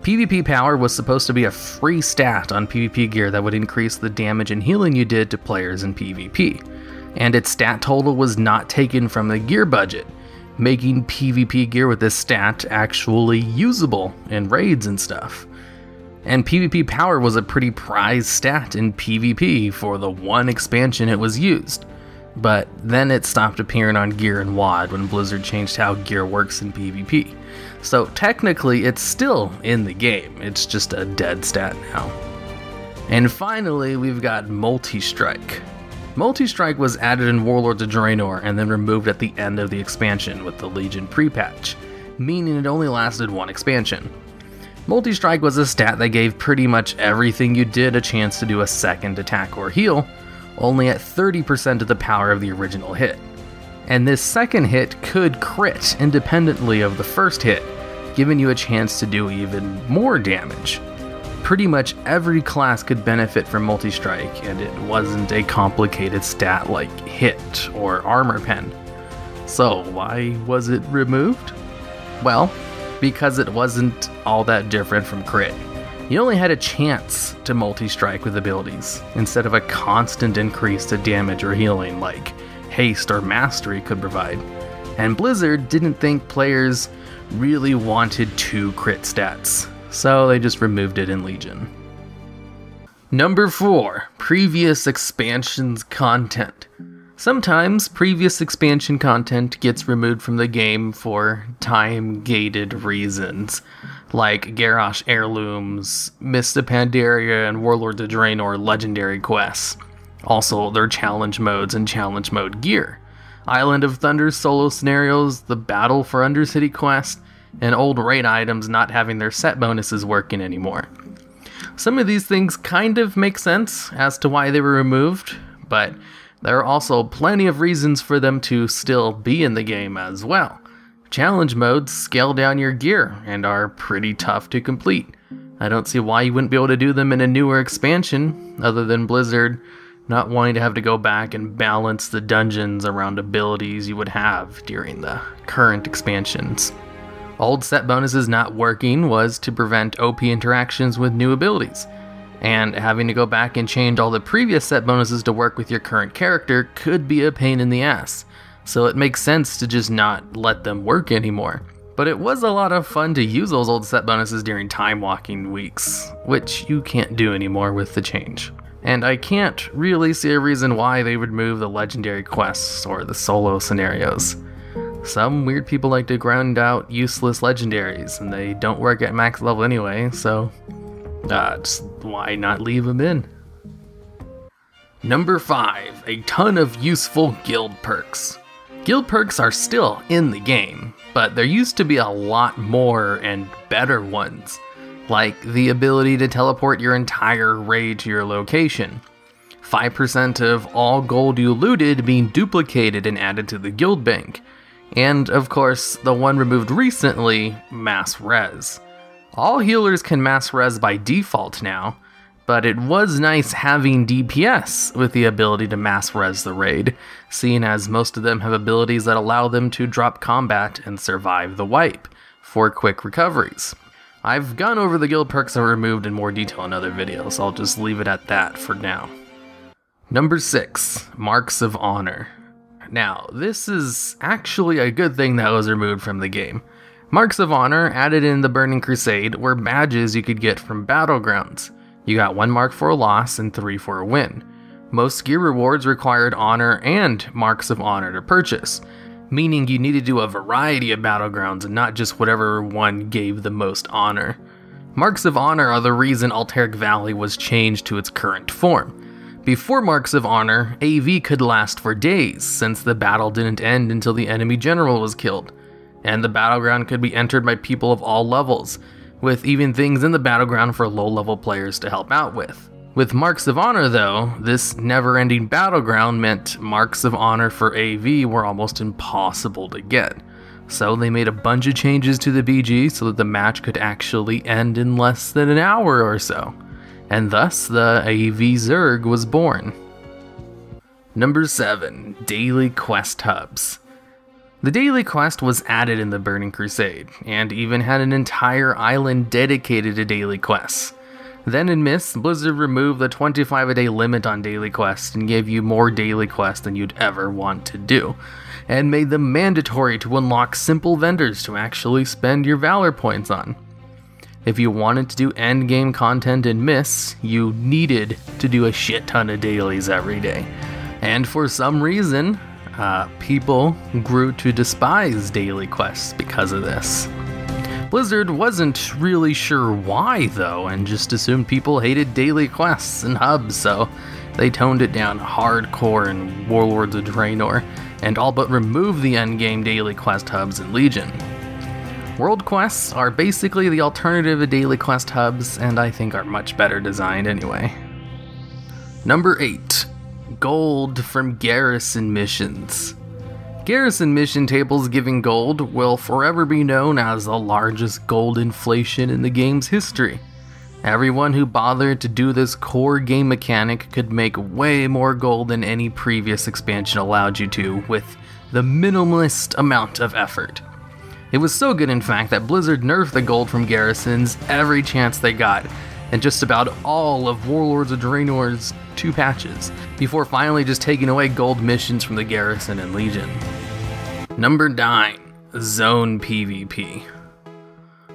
PvP Power was supposed to be a free stat on PvP gear that would increase the damage and healing you did to players in PvP, and its stat total was not taken from the gear budget, making PvP gear with this stat actually usable in raids and stuff. And PvP Power was a pretty prized stat in PvP for the one expansion it was used, but then it stopped appearing on gear and WoD when Blizzard changed how gear works in PvP. So technically it's still in the game, it's just a dead stat now. And finally, we've got Multi-Strike. Multi-Strike was added in Warlords of Draenor and then removed at the end of the expansion with the Legion pre-patch, meaning it only lasted one expansion. Multi-Strike was a stat that gave pretty much everything you did a chance to do a second attack or heal, only at 30% of the power of the original hit. And this second hit could crit independently of the first hit, giving you a chance to do even more damage. Pretty much every class could benefit from Multi-Strike, and it wasn't a complicated stat like Hit or Armor Pen. So why was it removed? Well, because it wasn't all that different from crit. You only had a chance to multi-strike with abilities, instead of a constant increase to damage or healing like Haste or Mastery could provide. And Blizzard didn't think players really wanted 2 crit stats, so they just removed it in Legion. Number 4, previous expansions content. Sometimes previous expansion content gets removed from the game for time-gated reasons, like Garrosh heirlooms, Mists of Pandaria, and Warlords of Draenor legendary quests. Also, their challenge modes and challenge mode gear, Island of Thunder solo scenarios, the Battle for Undercity quest, and old raid items not having their set bonuses working anymore. Some of these things kind of make sense as to why they were removed, but there are also plenty of reasons for them to still be in the game as well. Challenge modes scale down your gear and are pretty tough to complete. I don't see why you wouldn't be able to do them in a newer expansion, other than Blizzard not wanting to have to go back and balance the dungeons around abilities you would have during the current expansions. Old set bonuses not working was to prevent OP interactions with new abilities, and having to go back and change all the previous set bonuses to work with your current character could be a pain in the ass, so it makes sense to just not let them work anymore. But it was a lot of fun to use those old set bonuses during time walking weeks, which you can't do anymore with the change. And I can't really see a reason why they would move the legendary quests or the solo scenarios. Some weird people like to grind out useless legendaries, and they don't work at max level anyway, so just why not leave them in? Number 5, a ton of useful guild perks. Guild perks are still in the game, but there used to be a lot more and better ones, like the ability to teleport your entire raid to your location. 5% of all gold you looted being duplicated and added to the guild bank. And of course, the one removed recently, mass res. All healers can mass res by default now, but it was nice having DPS with the ability to mass res the raid, seeing as most of them have abilities that allow them to drop combat and survive the wipe for quick recoveries. I've gone over the guild perks that were removed in more detail in other videos, so I'll just leave it at that for now. Number 6, Marks of Honor. Now, this is actually a good thing that was removed from the game. Marks of Honor, added in the Burning Crusade, were badges you could get from battlegrounds. You got 1 mark for a loss and 3 for a win. Most gear rewards required honor and marks of honor to purchase, meaning you need to do a variety of battlegrounds and not just whatever one gave the most honor. Marks of Honor are the reason Alteric Valley was changed to its current form. Before Marks of Honor, AV could last for days, since the battle didn't end until the enemy general was killed, and the battleground could be entered by people of all levels, with even things in the battleground for low-level players to help out with. With Marks of Honor though, this never-ending battleground meant Marks of Honor for AV were almost impossible to get. So they made a bunch of changes to the BG so that the match could actually end in less than an hour or so. And thus, the AV Zerg was born. Number 7, Daily Quest Hubs. The Daily Quest was added in the Burning Crusade, and even had an entire island dedicated to Daily Quests. Then in Myths, Blizzard removed the 25-a-day limit on daily quests and gave you more daily quests than you'd ever want to do, and made them mandatory to unlock simple vendors to actually spend your Valor points on. If you wanted to do endgame content in Myths, you needed to do a shit ton of dailies every day. And for some reason, people grew to despise daily quests because of this. Blizzard wasn't really sure why though, and just assumed people hated daily quests and hubs, so they toned it down hardcore in Warlords of Draenor, and all but removed the endgame daily quest hubs in Legion. World quests are basically the alternative to daily quest hubs, and I think are much better designed anyway. Number 8, Gold from Garrison Missions. Garrison mission tables giving gold will forever be known as the largest gold inflation in the game's history. Everyone who bothered to do this core game mechanic could make way more gold than any previous expansion allowed you to, with the minimalist amount of effort. It was so good, in fact, that Blizzard nerfed the gold from garrisons every chance they got, and just about all of Warlords of Draenor's 2 patches, before finally just taking away gold missions from the Garrison and Legion. Number 9, Zone PvP.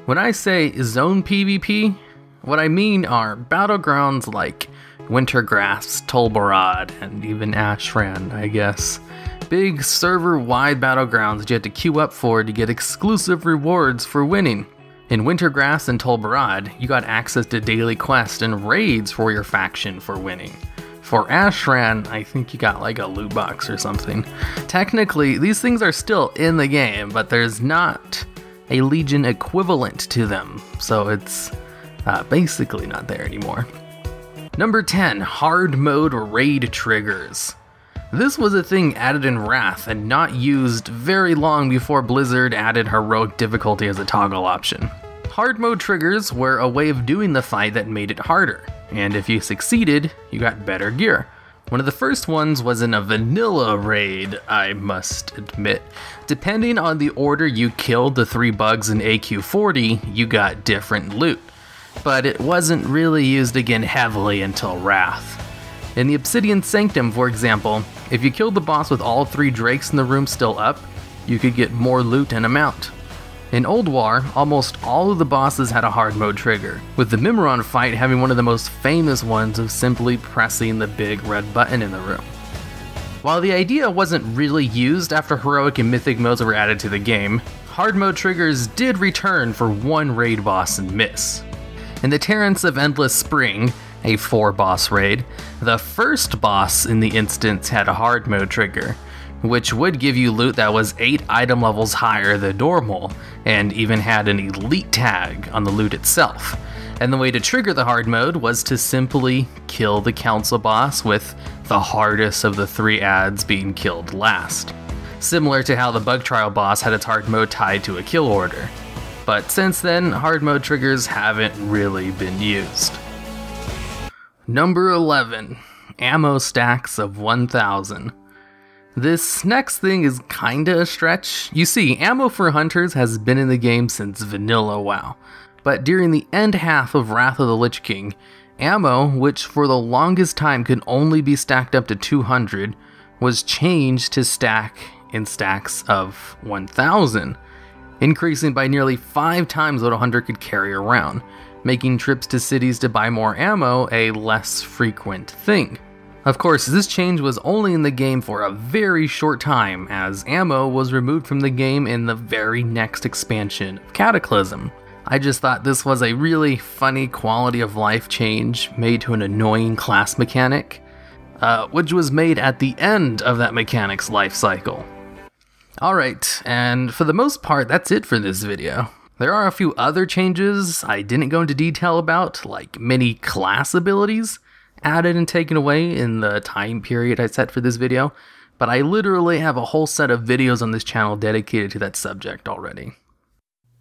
When I say Zone PvP, what I mean are battlegrounds like Wintergrass, Tolbarad, and even Ashrand, I guess. Big server-wide battlegrounds that you had to queue up for to get exclusive rewards for winning. In Wintergrass and Tolbarad, you got access to daily quests and raids for your faction for winning. For Ashran, I think you got like a loot box or something. Technically, these things are still in the game, but there's not a Legion equivalent to them, so it's basically not there anymore. Number 10, hard mode raid triggers. This was a thing added in Wrath and not used very long before Blizzard added heroic difficulty as a toggle option. Hard mode triggers were a way of doing the fight that made it harder, and if you succeeded, you got better gear. One of the first ones was in a vanilla raid, I must admit. Depending on the order you killed the three bugs in AQ40, you got different loot, but it wasn't really used again heavily until Wrath. In the Obsidian Sanctum, for example, if you killed the boss with all three drakes in the room still up, you could get more loot and a mount. In Old War, almost all of the bosses had a hard mode trigger, with the Mimiron fight having one of the most famous ones of simply pressing the big red button in the room. While the idea wasn't really used after heroic and mythic modes were added to the game, hard mode triggers did return for one raid boss and miss. In the Terrans of Endless Spring, a 4-boss raid, the first boss in the instance had a hard mode trigger, which would give you loot that was 8 item levels higher than normal, and even had an elite tag on the loot itself. And the way to trigger the hard mode was to simply kill the council boss, with the hardest of the three adds being killed last. Similar to how the bug trial boss had its hard mode tied to a kill order. But since then, hard mode triggers haven't really been used. Number 11, ammo stacks of 1,000. This next thing is kinda a stretch. You see, ammo for hunters has been in the game since vanilla WoW, but during the end half of Wrath of the Lich King, ammo, which for the longest time could only be stacked up to 200, was changed to stack in stacks of 1,000, increasing by nearly 5 times what a hunter could carry around, making trips to cities to buy more ammo a less frequent thing. Of course, this change was only in the game for a very short time, as ammo was removed from the game in the very next expansion of Cataclysm. I just thought this was a really funny quality of life change made to an annoying class mechanic, which was made at the end of that mechanic's life cycle. Alright, and for the most part, that's it for this video. There are a few other changes I didn't go into detail about, like many class abilities added and taken away in the time period I set for this video, but I literally have a whole set of videos on this channel dedicated to that subject already.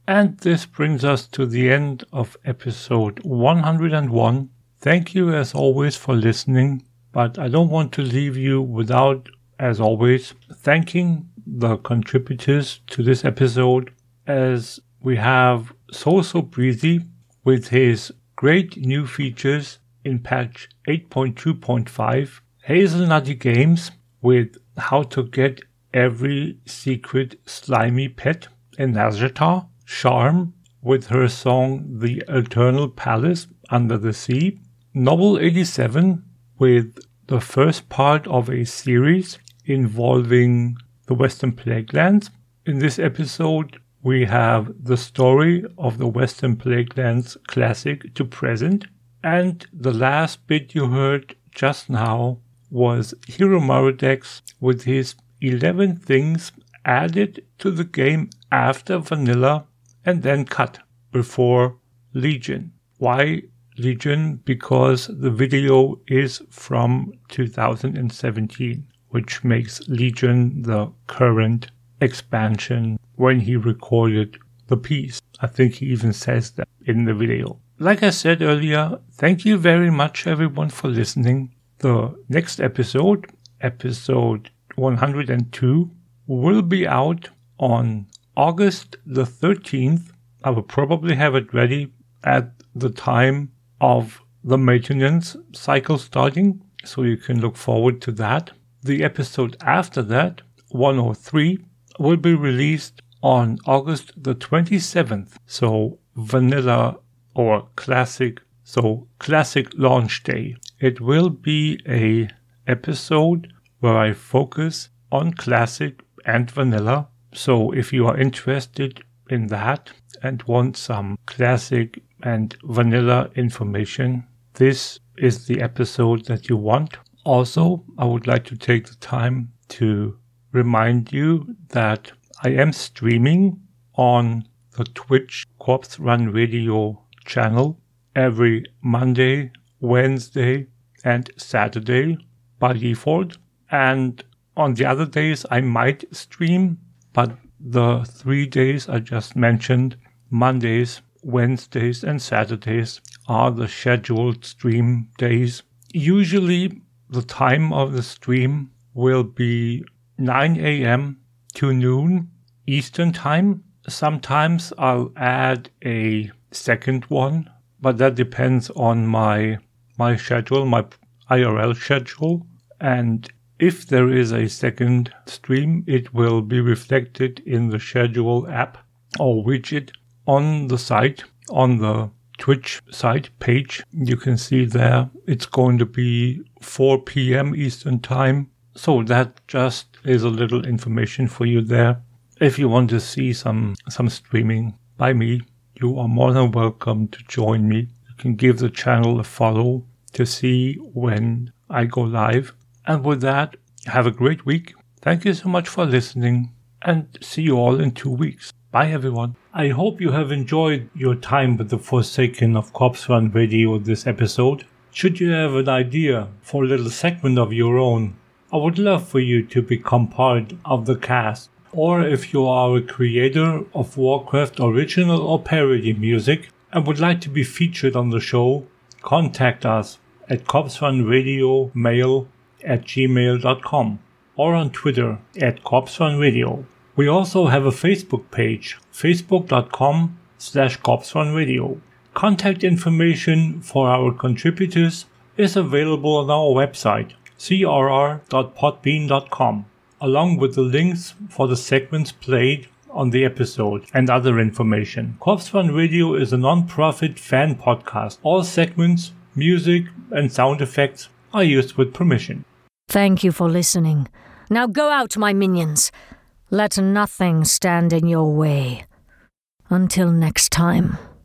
And this brings us to the end of episode 101. Thank you as always for listening, but I don't want to leave you without, as always, thanking the contributors to this episode, as we have So So Breezy with his great new features in patch 8.2.5, Hazelnutty Games with how to get every secret slimy pet in Nazjatar, Charm with her song The Eternal Palace Under the Sea, Noble 87 with the first part of a series involving the Western Plaguelands. In this episode we have the story of the Western Plaguelands classic to present. And the last bit you heard just now was Hero Mardeck with his 11 things added to the game after vanilla and then cut before Legion. Why Legion? Because the video is from 2017, which makes Legion the current expansion when he recorded the piece. I think he even says that in the video. Like I said earlier, thank you very much everyone for listening. The next episode, episode 102, will be out on August the 13th. I will probably have it ready at the time of the maintenance cycle starting, so you can look forward to that. The episode after that, 103, will be released on August the 27th, so vanilla or classic, so classic launch day. It will be a episode where I focus on classic and vanilla. So if you are interested in that and want some classic and vanilla information, this is the episode that you want. Also, I would like to take the time to remind you that I am streaming on the Twitch Corps Run Radio channel every Monday, Wednesday, and Saturday by default. And on the other days I might stream, but the 3 days I just mentioned, Mondays, Wednesdays, and Saturdays, are the scheduled stream days. Usually the time of the stream will be 9 a.m. to noon Eastern time. Sometimes I'll add a second one, but that depends on my schedule, my IRL schedule. And if there is a second stream, it will be reflected in the schedule app or widget on the site, on the Twitch site page. You can see there it's going to be 4 p.m. Eastern time. So that just is a little information for you there. If you want to see some streaming by me, you are more than welcome to join me. You can give the channel a follow to see when I go live. And with that, have a great week. Thank you so much for listening, and see you all in 2 weeks. Bye, everyone. I hope you have enjoyed your time with the Forsaken of Corpse Run Radio this episode. Should you have an idea for a little segment of your own, I would love for you to become part of the cast. Or if you are a creator of Warcraft original or parody music and would like to be featured on the show, contact us at corpsrunradiomail@gmail.com or on Twitter at corpsrunradio. We also have a Facebook page, facebook.com/corpsrunradio. Contact information for our contributors is available on our website, crr.podbean.com, along with the links for the segments played on the episode and other information. Corpse Run Radio is a non-profit fan podcast. All segments, music, and sound effects are used with permission. Thank you for listening. Now go out, my minions. Let nothing stand in your way. Until next time.